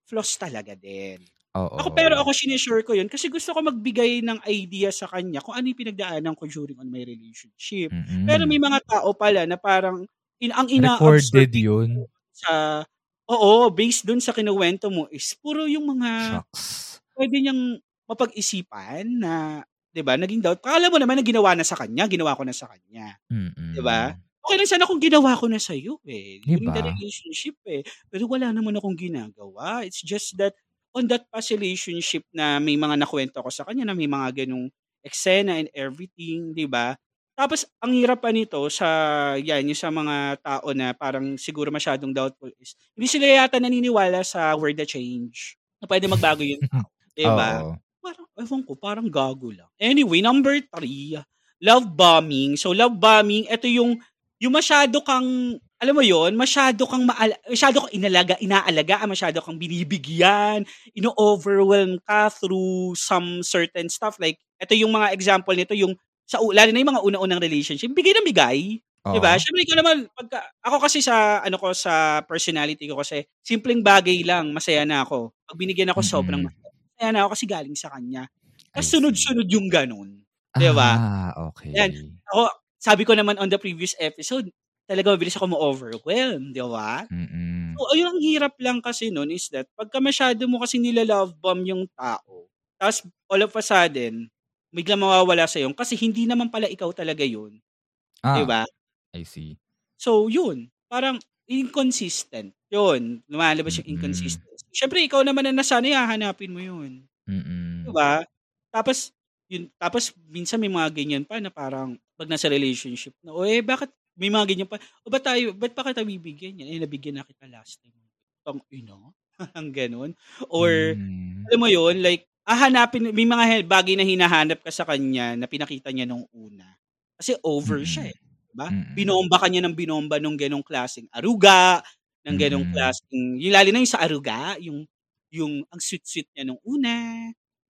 flaws talaga din. Oh, oh, ako, pero ako sinishare ko yun kasi gusto ko magbigay ng idea sa kanya kung ano yung pinagdaanan ko during on my relationship. Mm-hmm. Pero may mga tao pala na parang in, ang ina-absorb yun sa... Oo, based dun sa kinuwento mo is puro yung mga... Shucks. Pwede niyang mapag-isipan na, 'di ba, naging doubt. Alam mo naman na ginawa na sa kanya, ginawa ko na sa kanya. Mm-hmm. 'Di ba? Okay lang sana kung ginawa ko na sa iyo, eh. Diba? Yung the relationship, eh. Pero wala naman akong ginagawa. It's just that on that past relationship na may mga nakwento ko sa kanya na may mga ganung eksena and everything, 'di ba? Tapos ang hirap pa nito sa yan, yung sa mga tao na parang siguro masyadong doubtful is hindi sila yata naniniwala sa word na change. Na pwede magbago yung tao. Diba? Oh. Parang, ewan ko, parang gago lang. Anyway, number three, love bombing. So, love bombing, ito yung, yung masyado kang, alam mo yon, masyado kang, maala- masyado kang inalaga, inaalagaan, masyado kang binibigyan, ino-overwhelm ka through some certain stuff. Like, ito yung mga example nito, yung, sa, lalo na yung mga una-unang relationship, bigay na bigay. Oh. Diba? Siyempre, ikaw naman, pagka, ako kasi sa, ano ko, sa personality ko kasi, simpleng bagay lang, masaya na ako. Pag binigyan ako, mm-hmm. sobrang masaya. Kaya na ako kasi galing sa kanya. Tapos sunod-sunod yung ganun. Diba? Ah, okay. Yan. Ako, sabi ko naman on the previous episode, talaga mabilis ako ma-overwhelm. Diba? Mm-mm. So, ayun, ang hirap lang kasi nun is that pagka masyado mo kasi nila love bomb yung tao, tapos all of a sudden, biglang mawawala sa'yo kasi hindi naman pala ikaw talaga yun. Ah, diba? I see. So, yun. Parang inconsistent. Yun. Lumalabas yung inconsistent. Siyempre, ikaw naman na nasanay, hahanapin mo yun. Mm-mm. Diba? Tapos, yun, tapos minsan may mga ganyan pa na parang pag nasa relationship na, o eh, bakit may mga ganyan pa? O ba tayo, ba't pa kita bibigyan yan? Eh, nabigyan na kita last time. Itong, you know, ang ganun. Or, mm. alam mo yun, like, hahanapin, may mga bagay na hinahanap ka sa kanya na pinakita niya nung una. Kasi over mm. siya eh. Diba? Mm. Binomba ka niya ng binomba nung ganong klaseng aruga, ng ganong klaseng, yung lalo na yung sa aruga, yung, yung ang sweet-sweet niya nung una,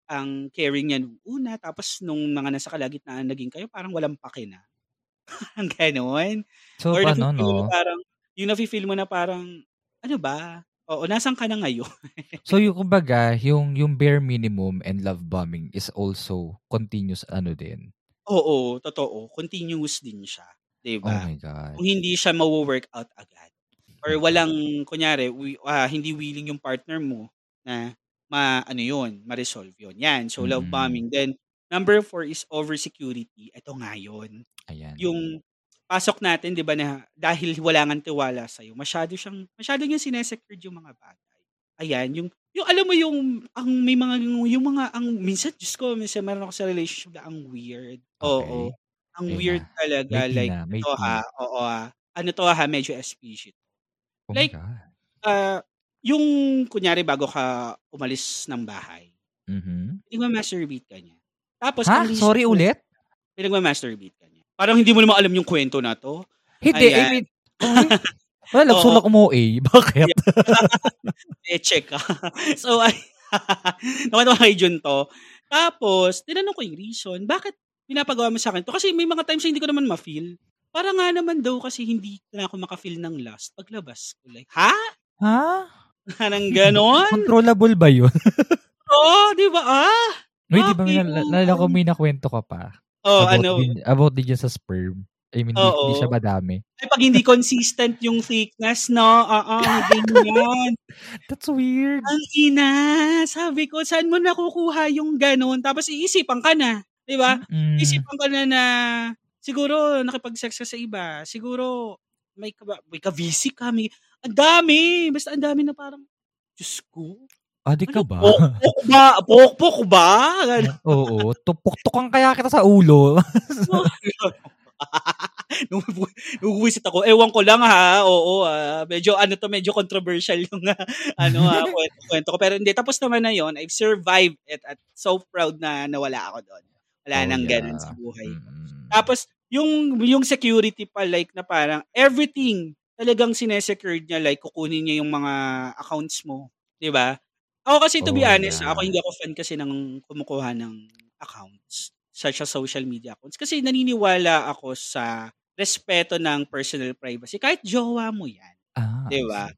ang caring niya nung una, tapos nung mga nasa kalagitnaan naging kayo, parang walang pake na. Ang ganon. So, Or ano, no? Parang, yung nafe-feel mo na parang, ano ba? Oo, nasan ka na ngayon? So, yung kumbaga, yung, yung bare minimum and love bombing is also continuous ano din? Oo, totoo. Continuous din siya. Diba? Oh my God. Kung hindi siya mawo-work out agad. Or walang, kunyari, we, uh, hindi willing yung partner mo na ma, ano yun, ma-resolve yun. Yan. So, mm-hmm. love bombing. Then, number four is over-security. Ito nga yun. Ayan. Yung pasok natin, di ba, na dahil wala ngang tiwala sa'yo, masyado siyang, masyado niyang sinesecured yung mga bagay. Ayan. Yung, yung alam mo yung, ang may mga, yung mga, ang, minsan, Diyos ko, minsan, meron ako sa relationship na ang weird. Okay. Oo. Ang Ayun weird na. talaga. May like, na, ito ha, oo ha. Ano to ha, medyo explicit. Oh like, uh, yung, kunyari, bago ka umalis ng bahay, mm-hmm. pinagmamasturbate ka niya. Tapos, ha? Sorry na, ulit? Pinagmamasturbate ka niya. Parang hindi mo naman alam yung kwento na to. Hindi, I mean, wala, lagsulak mo eh. Bakit? Eh, check ha. So, ay, naman kay Jun to. Tapos, tinanong ko yung reason, bakit pinapagawa mo sa akin to? Kasi may mga times na hindi ko naman ma-feel. Para nga naman daw kasi hindi na ako maka-feel ng last paglabas ko. Like, ha? Ha? Anong ganon? Controllable ba yun? Oo, oh, di ba? Ah? Wait, di ba? Lala ko may nakwento ka pa. Oo, oh, ano? Din, about din sa sperm. I mean, oh, hindi oh. siya madami. Ay, pag hindi consistent yung thickness, no? Oo, ganyan. That's weird. Ang ina, sabi ko, saan mo nakukuha yung ganon? Tapos iisipan ka na. Di ba? Mm. Iisipan ka na na siguro, nakipag-sex ka sa iba. Siguro, may, ka- may ka-busy ka. May... Ang dami! Basta ang dami na parang, Diyos ko. Adik ano, ka ba? Pokpok ba? Pokpok ba? Oo. Tupok-tukang kaya kita sa ulo. nung nagwisit ako. Ewan ko lang ha. Oo, uh, medyo ano to, medyo controversial yung uh, ano uh, kwento, kwento ko. Pero hindi, tapos naman na yon. I've survived it at so proud na nawala ako doon. Wala oh, nang yeah. ganun sa buhay. Mm. Tapos yung yung security pa, like na parang everything talagang sinesecured niya, like kukunin niya yung mga accounts mo, 'di ba? Ako kasi to oh, be honest, yeah. ako hindi ako fan kasi ng kumukuha ng accounts sa social media accounts. Kasi naniniwala ako sa respeto ng personal privacy. Kahit jowa mo yan. Ah, di ba?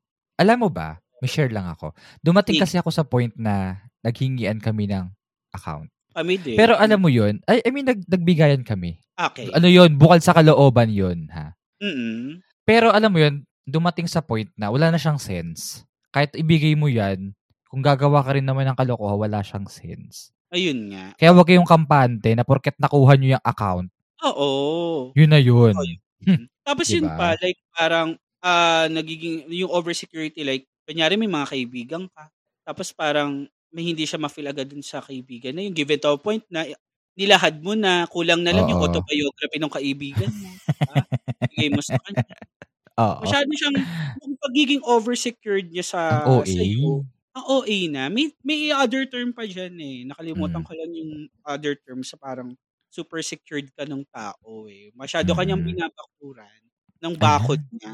Alam mo ba, may share lang ako. Dumating yeah. kasi ako sa point na naghingian kami ng account. Kami din. Pero alam mo yun, I, I mean, nag, nagbigayan kami. Okay. Ano yun, bukal sa kalooban yun, ha? Mm-mm. Pero alam mo yun, dumating sa point na wala na siyang sense. Kahit ibigay mo yan, kung gagawa ka rin naman ng kalokohan, wala siyang sense. Ayun nga. Kaya wag kayong kampante na porket nakuha nyo yung account. Oo. Yun na yun. Hmm. Tapos diba? Yun pa, like parang uh, nagiging, yung over-security, like, kanyari may mga kaibigan ka. Tapos parang may hindi siya ma-feel agad dun sa kaibigan na yung give it to a point na nilahad mo na, kulang na lang Oo. Yung autobiography ng kaibigan mo. Bigay mo sa kanya. Oo. Masyado siyang, yung pagiging over-secured niya sa iyo. O A na. May, may other term pa dyan eh. Nakalimutan mm. ko lang yung other term sa parang super secured ka ng tao eh. Masyado mm. kanyang binabakuran ng bakod uh-huh. niya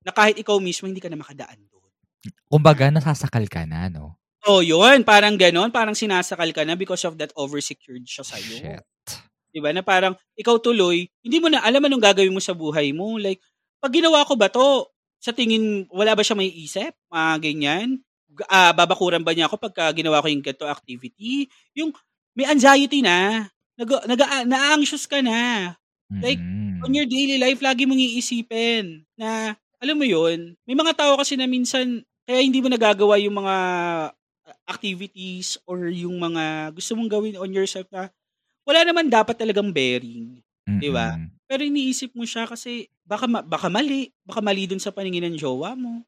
na kahit ikaw mismo hindi ka na makadaan doon. Kumbaga, nasasakal ka na, no? Oh, yun. Parang ganon. Parang sinasakal ka na because of that oversecured siya sa'yo. Shit. Diba? Na parang ikaw tuloy, hindi mo na alam anong gagawin mo sa buhay mo. Like, pag ginawa ko ba to, sa tingin, wala ba siya may isip? Mga ganyan. Uh, babakuran ba niya ako pagka ginawa ko yung ganito activity? Yung may anxiety na, na-anxious ka na. Like, mm-hmm. on your daily life, lagi mong iisipin na, alam mo yun, may mga tao kasi na minsan, kaya hindi mo nagagawa yung mga activities or yung mga gusto mong gawin on yourself na wala naman dapat talagang bearing. Mm-hmm. Di ba? Pero iniisip mo siya kasi baka, baka mali. Baka mali dun sa paningin ng jowa mo.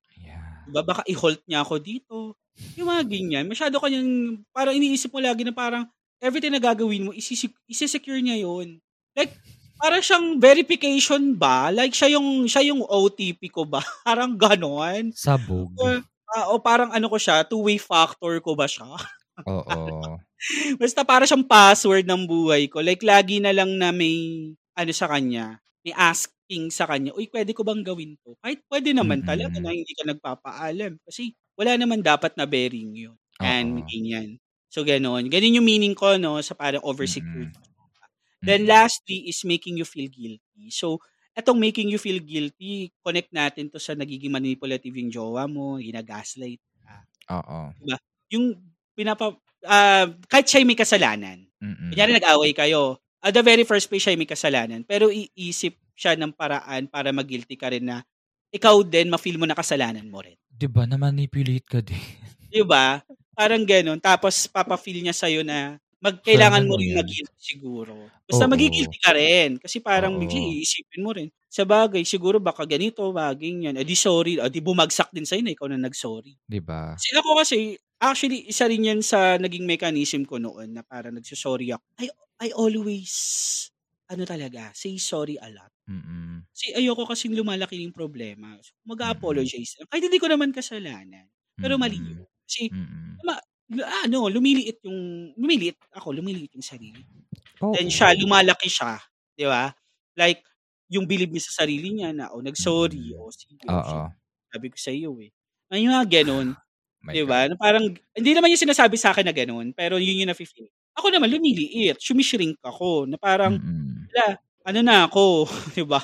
Diba? Baka i-halt niya ako dito. Yung mga ganyan. Masyado kanyang, parang iniisip mo lagi na parang everything na gagawin mo, isi-secure niya yun. Like, parang siyang verification ba? Like, siya yung, siya yung O T P ko ba? Parang ganon. Sabog. O, uh, o parang ano ko siya, two-way factor ko ba siya? Oo. Basta parang siyang password ng buhay ko. Like, lagi na lang na may, ano sa kanya, may ask sa kanya, uy, pwede ko bang gawin to? Kahit pwede naman mm-hmm. talaga na hindi ka nagpapaalam. Kasi wala naman dapat na bearing yun. Uh-oh. And ganyan. So, ganoon. Ganun yung meaning ko, no? Sa parang oversecured. Mm-hmm. Then, lastly is making you feel guilty. So, etong making you feel guilty, connect natin to sa nagiging manipulative yung jowa mo, ginagaslight. Oo. Diba? Yung pinapa... Uh, kahit siya'y may kasalanan. Mm-hmm. Kanyari, nag-away kayo. At the very first place, siya'y may kasalanan. Pero iisip siya ng paraan para mag-guilty ka rin na ikaw din, ma-feel mo na kasalanan mo rin. Diba? Na-manipulate ka din. Diba? Parang ganun. Tapos, papa-feel niya sa'yo na magkailangan mo rin mag-guilty siguro. Basta oh, mag-guilty ka rin. Kasi parang oh. mag-iisipin mo rin. Sa bagay, siguro baka ganito, bagay yan. O di sorry. O di bumagsak din sa'yo na ikaw na nag-sorry. Diba? Kasi ako kasi, actually, isa rin yan sa naging mechanism ko noon na parang nagsasorry ako. I, I always... ano talaga, say sorry a lot. Mm-mm. Kasi ayoko kasing lumalaki yung problema. So, mag-apologize. Mm-mm. Kahit hindi ko naman kasalanan. Pero Mm-mm. mali yun. Kasi, ma- ano, lumiliit yung, lumiliit ako, lumiliit yung sarili. Oh. Then siya, lumalaki siya. Di ba? Like, yung believe niya sa sarili niya na, oh, nag-sorry, oh, sige. Oo. Sabi ko sa iyo eh. Ano nga, ganun. Di ba? Parang, hindi naman yung sinasabi sa akin na ganun, pero yun yung nafe-feel. Ako naman, lumiliit. Sumishrink ako. Na parang, mm-hmm. wala, ano na ako. Diba?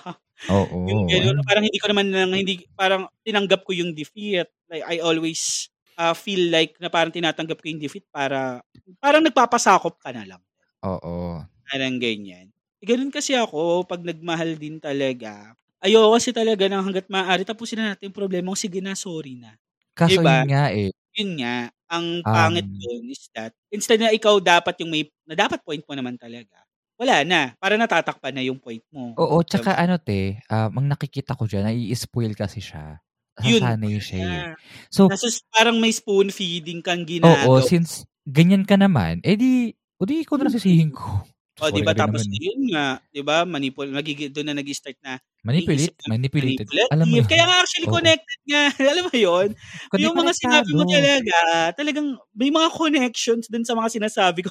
Oo. Yung gano'n, parang hindi ko naman, hindi, parang tinanggap ko yung defeat. Like, I always uh, feel like na parang tinatanggap ko yung defeat para, parang nagpapasakop ka na lang. Oo. Parang ganyan. E, ganun kasi ako, pag nagmahal din talaga, ayoko kasi talaga ng hanggat maaari, tapusin na natin yung problema. Sige na, sorry na. Kaso diba? Yun nga eh. Yun nga, ang pangit um, yun is that, instead na ikaw dapat yung may, na dapat point mo naman talaga, wala na, para natatakpan na yung point mo. Oo, tsaka so, ano te, uh, ang nakikita ko dyan, nai-spoil kasi siya. Sasanay siya. So, nasus, parang may spoon feeding kang ginagawa. Oo, since ganyan ka naman, edi, o di ikaw na nasisihin ko. O, di ba? Tapos yun nga, di ba? Manipul, magiging doon na nag-start na. Manipulate, manipulated. Alam mo yun. Kaya nga actually oh. connected nga. Alam mo yun? Kung yung mga sinabi mo talaga, talagang may mga connections dun sa mga sinasabi ko.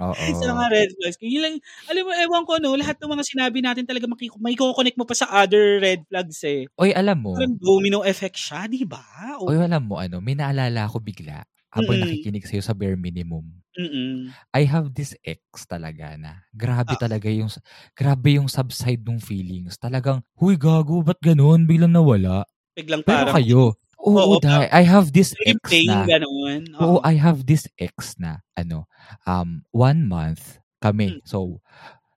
Oo. Sa mga red flags. Lang, alam mo, ewan ko, no, lahat ng mga sinabi natin talaga makik- may kukonect mo pa sa other red flags eh. Oy, alam mo. Parang domino effect siya, di ba? Oy, alam mo, ano, may naalala ako bigla. Habang mm-mm. nakikinig sa'yo sa bare minimum. Mm-mm. I have this ex talaga na grabe ah. talaga yung grabe yung subside ng feelings. Talagang, huy gago, ba't ganun? Biglang nawala. Biglang pero parang, kayo, oo, oh, okay. I have this ex na, ganun. Oh. oo, I have this ex na, ano, um, one month kami. Mm. So,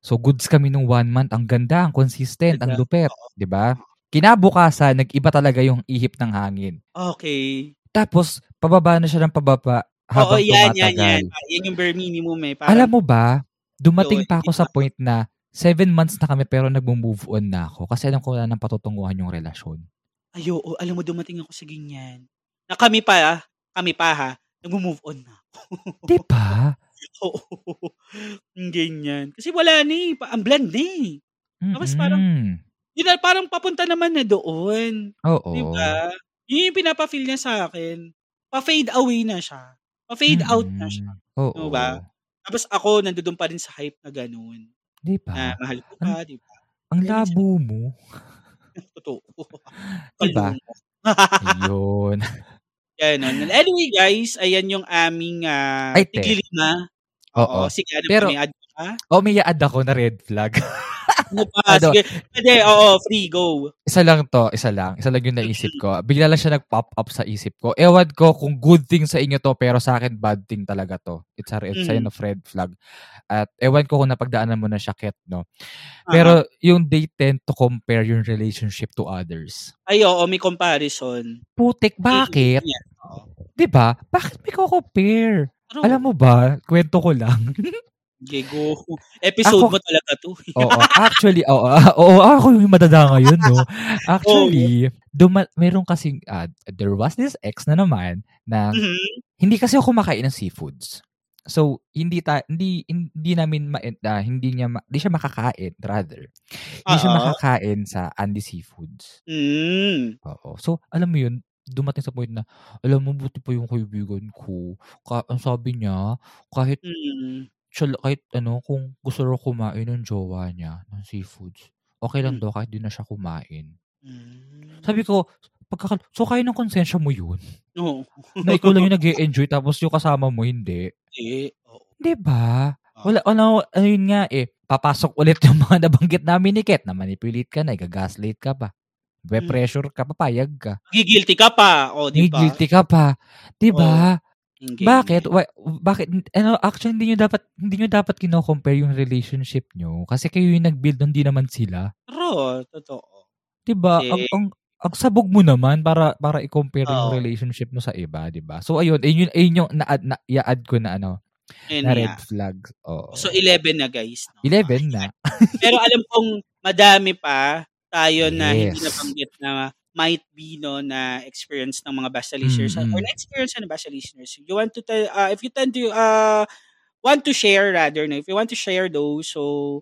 so goods kami nung one month. Ang ganda, ang consistent, diba? Ang lupet. Oh. Diba? Kinabukasan, nag-iba talaga yung ihip ng hangin. Okay. Tapos, pababa na siya ng pababa habang Oo, yan, tumatagal. Yan, yan. Yan yung bare minimum eh. Parang, alam mo ba, dumating pa ako sa point na seven months na kami pero nag-move on na ako kasi alam ko na nang patutunguhan yung relasyon. Ay, oo. Alam mo, dumating ako sa ganyan. Na kami pa, ha? Kami pa, ha? Nag-move on na ako. Diba? Oo. Ganyan. Kasi wala na eh. Ang bland na eh. Tapos parang, yun, parang papunta naman na doon. Oo. Diba? Yun yung pinapa-feel niya sa akin. Pa-fade away na siya. Pa-fade mm-hmm. out na siya. Oo. Oh, diba? Oh. Tapos ako, nandoon pa rin sa hype na ganun. Di ba? Na mahal ko pa, di ba? Ang labo mo. Totoo. Di ba? Ayun. Ganun. Anyway, guys, ayan yung aming uh, tiglilima. Oo. Oh, oh. Sige, ano pero, pa may add ka? Oh, may add ako na red flag. Ah, ano? Sige. Pwede, oo, free, go. Isa lang to, isa lang. Isa lang yung naisip ko. Bigla lang siya nag-pop up sa isip ko. Ewan ko kung good thing sa inyo to, pero sa akin, bad thing talaga to. It's a red, mm. sign of red flag. At ewan ko kung napagdaanan mo na siya, Ket, no? Pero uh-huh. yung they tend to compare yung relationship to others. Ay, oo, may comparison. Putik, bakit? Diba? Bakit may ko-compare? Pero, alam mo ba, kwento ko lang. Diego, episode ako, mo talaga to. Oo, actually, oo, oo, ako yung madadanga yun, no? Actually, duma- meron kasing, uh, there was this ex na naman na mm-hmm. hindi kasi ako kumakain ng seafoods. So, hindi, ta- hindi, hindi namin, ma- uh, hindi, niya ma- hindi siya makakain, rather. Hindi uh-huh. siya makakain sa Andy Seafoods. Mm. Oo. So, alam mo yun, dumating sa point na, alam mo, buti pa yung kaibigan ko. Ka- ang sabi niya, kahit, mm. kahit ano, kung gusto rin kumain ng jowa niya, ng seafoods, okay lang mm. daw kahit di na siya kumain. Mm. Sabi ko, pagkakal, so kaya ng konsensya mo yun? Oo. No. Na ikaw lang yung nag-e-enjoy tapos yung kasama mo, hindi. Eh, oo. Oh. Diba? Wala, wala, ayun nga eh, papasok ulit yung mga nabanggit namin ni Ket na manipulate ka na, gagaslight ka pa. Be-pressure ka, papayag ka. Gigilty ka pa. O, diba? Gigilty ka pa. Diba? Oh. Game. Bakit? Why, bakit? Ano, actually, hindi nyo dapat, hindi nyo dapat kino-compare yung relationship nyo. Kasi kayo yung nag-build, hindi naman sila. Pero, totoo. Diba? Ang, ang, ang sabog mo naman para, para i-compare oh. yung relationship mo sa iba, diba? So, ayun, ayun, ayun yung na-add, na, i-add ko na ano, ayun na red flag. Oh. So, eleven na, guys. No? eleven na. Pero alam kong madami pa tayo yes. na hindi nabanggit na might be no na experience ng mga Basta listeners mm-hmm. or na experience ng Basta listeners. You want to tell, uh, if you tend to uh want to share rather no, if you want to share those, so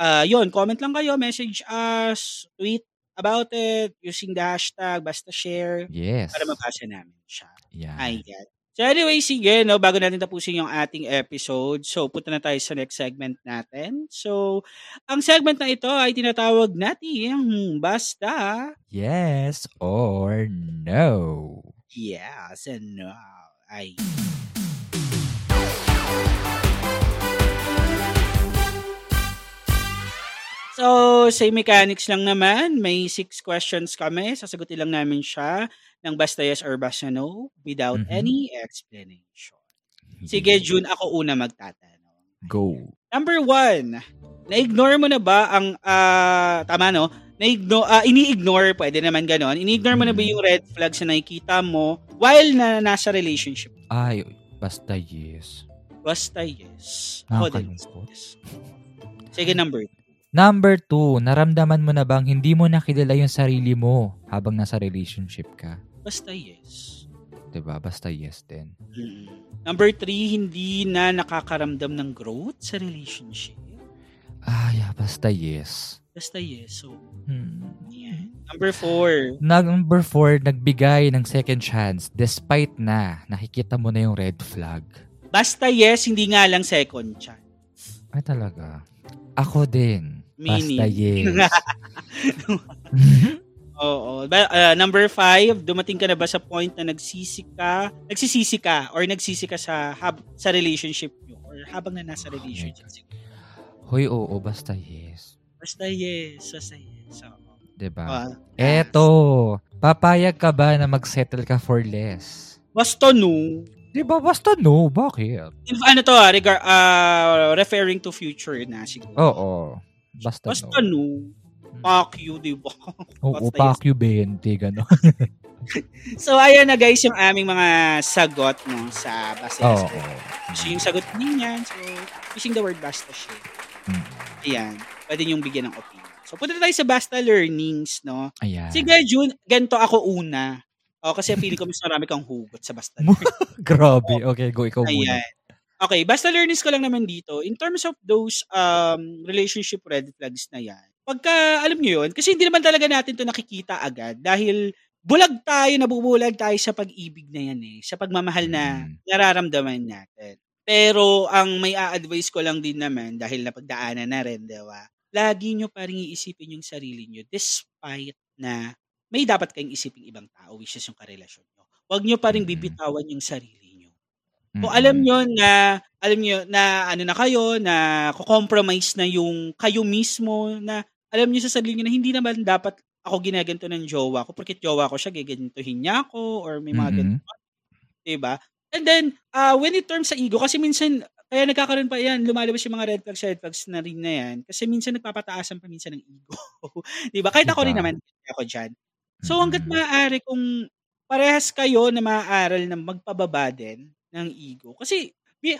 uh yun, comment lang kayo, message us, tweet about it using the hashtag BastaShare yes. para mabasa namin siya. Yeah. I get. So anyway, sige no, bago natin tapusin yung ating episode, so punta na tayo sa next segment natin. So, ang segment na ito ay tinatawag natin Basta Yes or No. Yes and No. Ay. So, same mechanics lang naman. May six questions kami. Sasagutin lang namin siya ng Basta Yes or Basta No without mm-hmm. any explanation. Sige, Jun, ako una magtatanong. Go. Number one, na-ignore mo na ba ang, uh, tama no, na-igno, uh, ini-ignore, pwede naman ganon, ini-ignore mm-hmm. mo na ba yung red flags na nakikita mo while na nasa relationship? Ay, basta yes. Basta yes. Nakakalungkot. Yes. Sige, number two. Number two, naramdaman mo na bang hindi mo nakilala yung sarili mo habang nasa relationship ka? Basta yes. Diba? Basta yes din. Mm-hmm. Number three, hindi na nakakaramdam ng growth sa relationship. Ah, yeah, basta yes. Basta yes. So, hmm. yeah. Number four. Number four, nagbigay ng second chance despite na nakikita mo na yung red flag. Basta yes, hindi nga lang second chance. Ay, talaga. Ako din. Meaning. Basta yes. Oo. Uh, number five, dumating ka na ba sa point na nagsisi ka, nagsisisi ka or nagsisi ka sa, hab, sa relationship nyo or habang na nasa relationship? Oh, hoy, oo. Basta yes. Basta yes. Basta yes. So, diba? Uh, Eto, papayag ka ba na mag-settle ka for less? Basta no. Diba? Basta no. Bakit? If, ano to, ah, regar- uh, referring to future na siguro. Oo. Basta, basta no. no. Fuck you, diba? Oo, fuck you, twenty, gano'n. So, ayan na guys, yung aming mga sagot no, sa Basta Share. Oh, oh. So, yung sagot niyan, so, using the word Basta Share. Mm. Ayan, pwede niyong bigyan ng opinion. So, punta tayo sa Basta Learnings, no? Ayan. Sige, Jun, ganito ako una. O, kasi feeling ko mas marami kang hugot sa Basta Learnings. Grabe. Okay, go, ikaw muna. Ayan. Okay, Basta Learnings ko lang naman dito. In terms of those um relationship red flags na yan, pagka, alam nyo yun, kasi hindi naman talaga natin to nakikita agad dahil bulag tayo, nabubulag tayo sa pag-ibig na yan eh, sa pagmamahal na nararamdaman natin. Pero ang may a-advise ko lang din naman dahil napagdaanan na rin, diba? Lagi nyo parang iisipin yung sarili nyo despite na may dapat kayong isipin ibang tao, which is yung karelasyon nyo. Huwag nyo parang bibitawan yung sarili nyo. Kung alam nyo na, alam nyo na ano na kayo, na kukompromise na yung kayo mismo na alam niyo sa sarili niyo na hindi naman dapat ako ginaganto ng jowa ko porque jowa ko siya, gigantuhin niya ako or may mga mm-hmm. ganito. Diba? And then, uh, when it terms sa ego, kasi minsan, kaya nagkakaroon pa yan, lumalabas yung mga red flags, red flags na rin na yan. Kasi minsan nagpapataasan pa minsan ng ego. Diba? Kahit ako rin naman, ako dyan. So, hanggat maaari kung parehas kayo na maaaral na magpababa din ng ego. Kasi,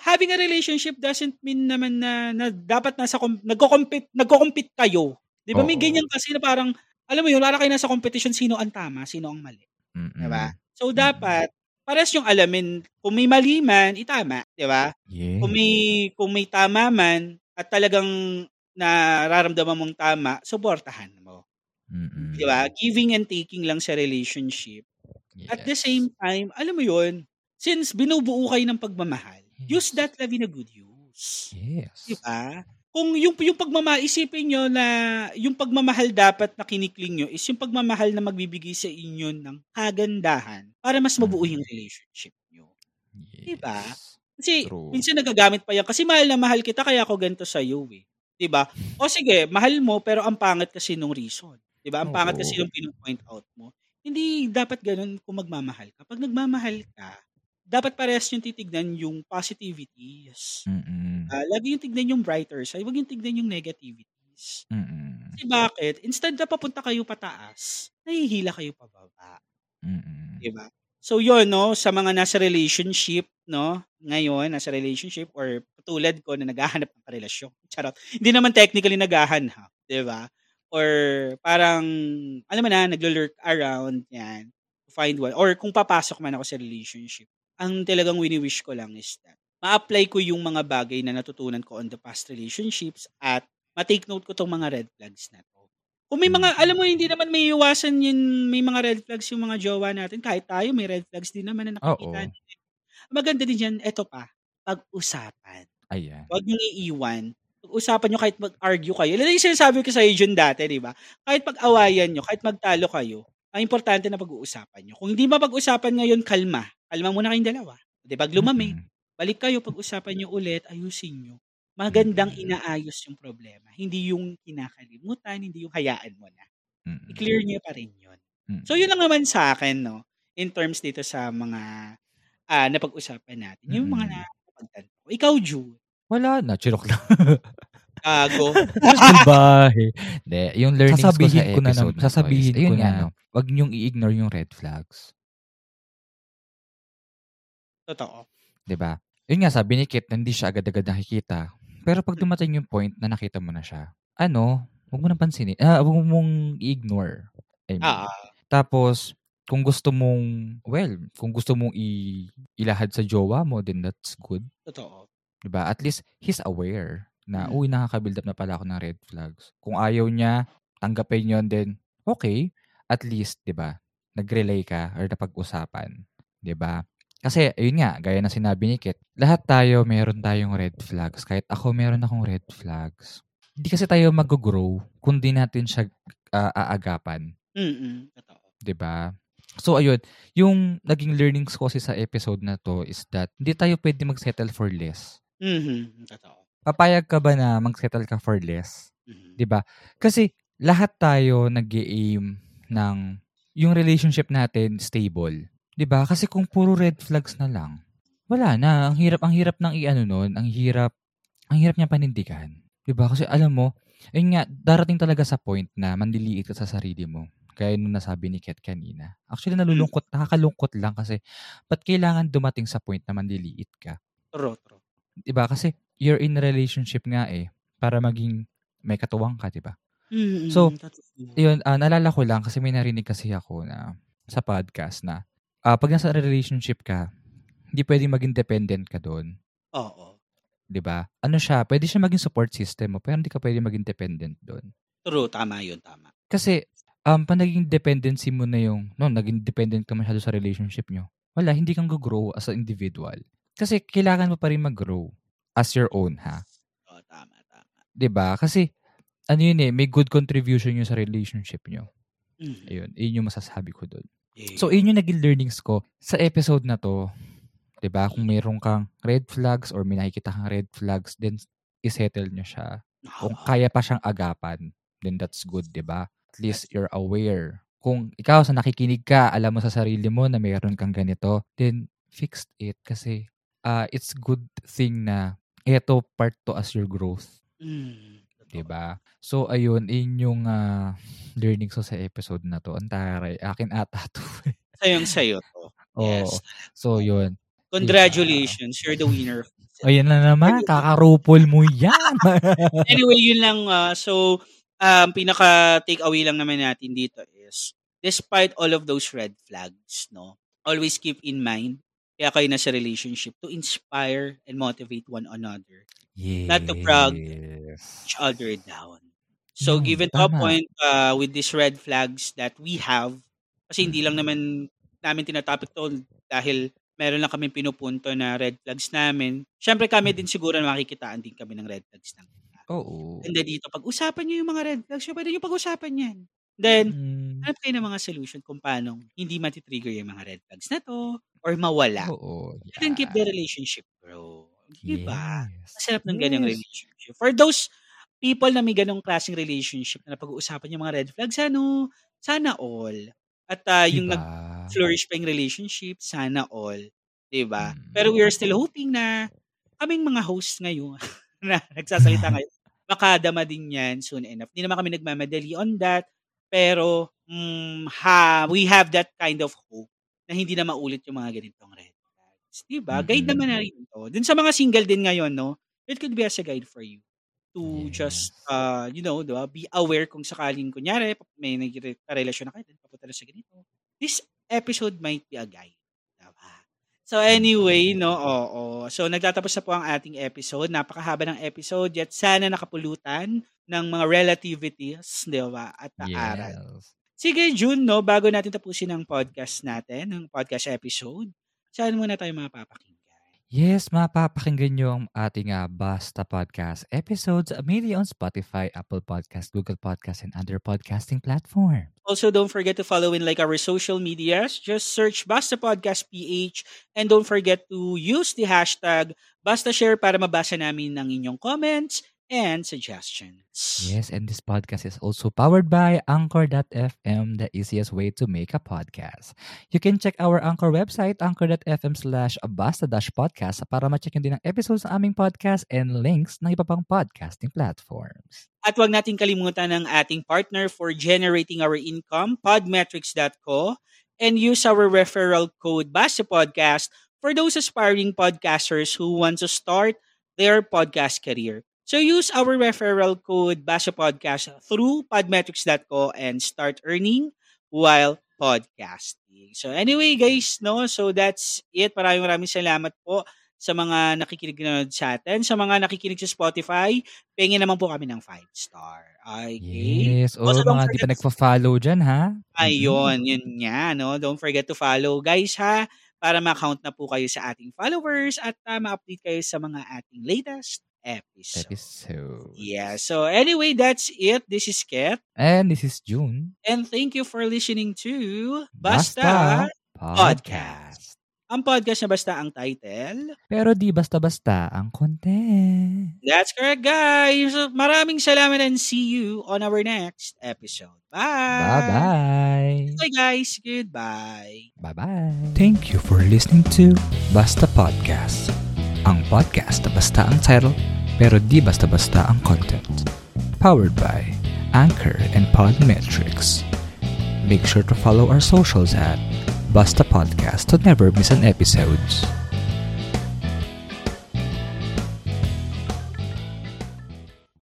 having a relationship doesn't mean naman na, na dapat nasa, nagko-compete, nagko-compete kayo. Di ba? Oo. May ganyan kasi na parang, alam mo yun, lala kayo nasa competition, sino ang tama, sino ang mali. Mm-mm. Diba? So, dapat, pares yung alamin, kung may mali man, itama. Diba? Yeah. Kung may, kung may tama man, at talagang nararamdaman mong tama, suportahan mo. Mm-mm. Diba? Giving and taking lang sa relationship. Yes. At the same time, alam mo yun, since binubuo kayo ng pagmamahal, yes. use that love in a good use. Yes. Diba? Kung yung yung pagmamahal, isipin nyo na yung pagmamahal dapat na kinikling nyo is yung pagmamahal na magbibigay sa inyo ng kagandahan para mas mabuo yung relationship nyo. Yes. Diba? Kasi true. Minsan nagagamit pa yan. Kasi mahal na mahal kita kaya ako ganito sa'yo eh. Diba? O sige, mahal mo pero ang pangat kasi nung reason. Diba? Ang oh. pangat kasi nung pinu-point out mo. Hindi dapat ganun kung magmamahal ka. Pag nagmamahal ka, dapat parehas yung titignan yung positivities. Uh, lagi yung tignan yung brighter side. Huwag yung tignan yung negativities. Mm-mm. Kasi bakit? Instead na papunta kayo pataas, nahihila kayo pababa. Mm-mm. Diba? So yun, no? Sa mga nasa relationship, no? Ngayon, nasa relationship or tulad ko na naghahanap ng karelasyon. Charot. Hindi naman technically naghahanap. Diba? Or parang, alam mo na, naglo-lurk around yan to find one. Or kung papasok man ako sa relationship. Ang talagang wini-wish ko lang is that ma-apply ko yung mga bagay na natutunan ko on the past relationships at ma-take note ko tong mga red flags na to. Kung may mga, alam mo, hindi naman may iwasan yun, may mga red flags yung mga jowa natin. Kahit tayo, may red flags din naman na nakikita natin. Maganda din yan, eto pa, pag-usapan. Ayan. Huwag niyong iiwan. Pag-usapan nyo kahit mag-argue kayo. Lalo yung sinasabi ko sa Jun dati, di ba? Kahit pag-awayan nyo, kahit magtalo kayo, ang importante na pag-uusapan nyo. Kung hindi ba pag-usapan ngayon, kalma. Kalma muna kayong dalawa. Di ba? Lumamig. Balik kayo, pag-usapan nyo ulit, ayusin nyo. Magandang inaayos yung problema. Hindi yung kinakalimutan, hindi yung hayaan mo na. I-clear nyo pa rin yun. So, yun lang naman sa akin, no? In terms dito sa mga uh, napag-usapan natin. Yung mga napagtanto. Ikaw, Jude. Wala na. Chirok lang. Ago. Bahay. De, yung learnings sasabihin ko sa episode. Ko na ng, sasabihin ko na. Ano, wag niyong i-ignore yung red flags. Totoo. Diba? Yun nga, sabi ni Ket, hindi siya agad-agad nakikita. Pero pag dumating yung point na nakita mo na siya, ano, huwag mo nang pansinin. Ah, huwag mong i-ignore. I mean. ah. Tapos, kung gusto mong, well, kung gusto mong i- ilahad sa jowa mo, then that's good. Totoo. Diba? At least, he's aware na, uy, nakaka-build up na pala ako ng red flags. Kung ayaw niya, tanggapin yon din. Okay, at least, di ba, nag-relay ka or napag-usapan. Di ba? Kasi, ayun nga, gaya na sinabi ni Kit, lahat tayo, meron tayong red flags. Kahit ako, meron akong red flags. Hindi kasi tayo mag-grow kung di natin siya uh, aagapan. Mm-mm. Diba? So, ayun, yung naging learnings ko kasi sa episode na to is that hindi tayo pwede mag-settle for less. Mm-hmm. Papayag ka ba na mag-settle ka for less? Mm-hmm. Diba? Kasi, lahat tayo nag-i-aim ng yung relationship natin stable. Diba? Kasi kung puro red flags na lang, wala na. Ang hirap, ang hirap ng i-ano nun. Ang hirap, ang hirap niya panindigan. Diba? Kasi alam mo, ayun nga, darating talaga sa point na mandiliit ka sa sarili mo. Kaya nung nasabi ni Ket kanina. Actually, nalulungkot, nakakalungkot lang kasi ba't kailangan dumating sa point na mandiliit ka? True, true. Diba? Kasi you're in a relationship nga eh para maging may katuwang ka, diba? Mm-hmm. So, yun, uh, naalala ko lang kasi may narinig kasi ako na sa podcast na Uh, pag nasa relationship ka, hindi pwedeng maging dependent ka doon. Oo. Diba? Ano siya? Pwede siya maging support system mo, pero hindi ka pwedeng maging dependent doon. True. Tama yun. Tama. Kasi, um, pag naging dependency mo na yung, no, naging dependent ka masyado sa relationship nyo, wala, hindi kang go-grow as an individual. Kasi, kailangan mo pa rin mag-grow as your own, ha? Oo, tama, tama. Diba? Kasi, ano yun eh, may good contribution yun sa relationship nyo. Mm-hmm. Ayun. Yun yung masasabi ko doon. So, yun yung naging learnings ko sa episode na to. Diba? Kung mayroon kang red flags or may nakikita kang red flags, then isettle nyo siya. Kung kaya pa siyang agapan, then that's good, diba? At least you're aware. Kung ikaw sa nakikinig ka, alam mo sa sarili mo na mayroon kang ganito, then fix it kasi uh, it's good thing na eto part to as your growth. Mm. Diba? So, ayun, inyong uh, learning ko sa episode na to. Ang taray, akin ata to. Sayang sayo to. Yes. Oh, so, yun. Congratulations. Diba? You're the winner. Ayun na naman. Kakarupol mo yan. Anyway, yun lang. Uh, so, um, pinaka-takeaway lang naman natin dito is, despite all of those red flags, no, always keep in mind, kaya kayo nasa relationship, to inspire and motivate one another. Yes. Not to brag each other down. So, no, given to a point uh, with these red flags that we have, kasi hindi lang naman namin tinatopic to dahil meron lang kami pinupunto na red flags namin. Siyempre, kami din siguro makikitaan din kami ng red flags namin. Oo. And then dito, pag-usapan nyo yung mga red flags, so pwede nyo pag-usapan yan. Then, mm. hanap kayo ng mga solution kung paano hindi matitrigger yung mga red flags na to or mawala. Oo. Yeah. And then keep the relationship, bro. Diba? Yes. Masarap ng ganyang yes. relationship. For those people na may ganong klaseng relationship na napag-uusapan yung mga red flags, ano, sana all. At uh, diba? Yung nag-flourish pa yung relationship, sana all. Diba? Mm. Pero we are still hoping na kaming mga hosts ngayon na nagsasalita ngayon, makadama din yan soon enough. Hindi naman kami nagmamadali on that, pero mm, ha, we have that kind of hope na hindi na maulit yung mga ganitong red. Diba? Guide naman na rin ito. Dun sa mga single din ngayon, no? It could be as a guide for you to yes. just, uh, you know, diba? Be aware kung sakaling, kunyari, may nagkarelasyon na kayo, papunta na sa ganito. This episode might be a guide. Diba? So anyway, no, oo. Oh, oh. So nagtatapos na po ang ating episode. Napakahaba ng episode, yet sana nakapulutan ng mga relativities, diba? At naaral. Yes. Sige, Jun, no, bago natin tapusin ang podcast natin, ang podcast episode, saan muna tayo mapapakinggan? Yes, mapapakinggan nyo ang ating uh, Basta Podcast episodes mainly on Spotify, Apple Podcast, Google Podcast, and other podcasting platforms. Also, don't forget to follow and like our social medias. Just search Basta Podcast P H and don't forget to use the hashtag BastaShare para mabasa namin ang inyong comments and suggestions. Yes, and this podcast is also powered by Anchor dot f m, the easiest way to make a podcast. You can check our Anchor website, Anchor dot f m slash Basta-podcast, para ma-check nyo din ang episodes ng aming podcast and links ng iba pang podcasting platforms. At huwag natin kalimutan ang ating partner for generating our income, Podmetrics dot co, and use our referral code BastaPodcast for those aspiring podcasters who want to start their podcast career. So use our referral code BastaPodcast through podmetrics dot co and start earning while podcasting. So anyway guys, no, so that's it. Maraming maraming salamat po sa mga nakikinig na sa atin, sa mga nakikinig sa Spotify, pengin naman po kami ng five star. Okay? Yes. O oh, mga di pa nagpa-follow dyan, ha? Ayun, yun nga, no? Don't forget to follow, guys, ha? Para ma-count na po kayo sa ating followers at uh, ma-update kayo sa mga ating latest episode. episode. Yeah. So anyway, that's it. This is Ket. And this is Jun. And thank you for listening to Basta, Basta Podcast. Ang podcast na basta ang title. Pero di basta-basta ang content. That's correct, guys. Maraming salamat and see you on our next episode. Bye! Bye-bye! Okay, guys. Goodbye. Bye-bye. Thank you for listening to Basta Podcast. Ang podcast na basta ang title, pero di basta-basta ang content. Powered by Anchor and Podmetrics. Make sure to follow our socials at Basta Podcast to never miss an episode.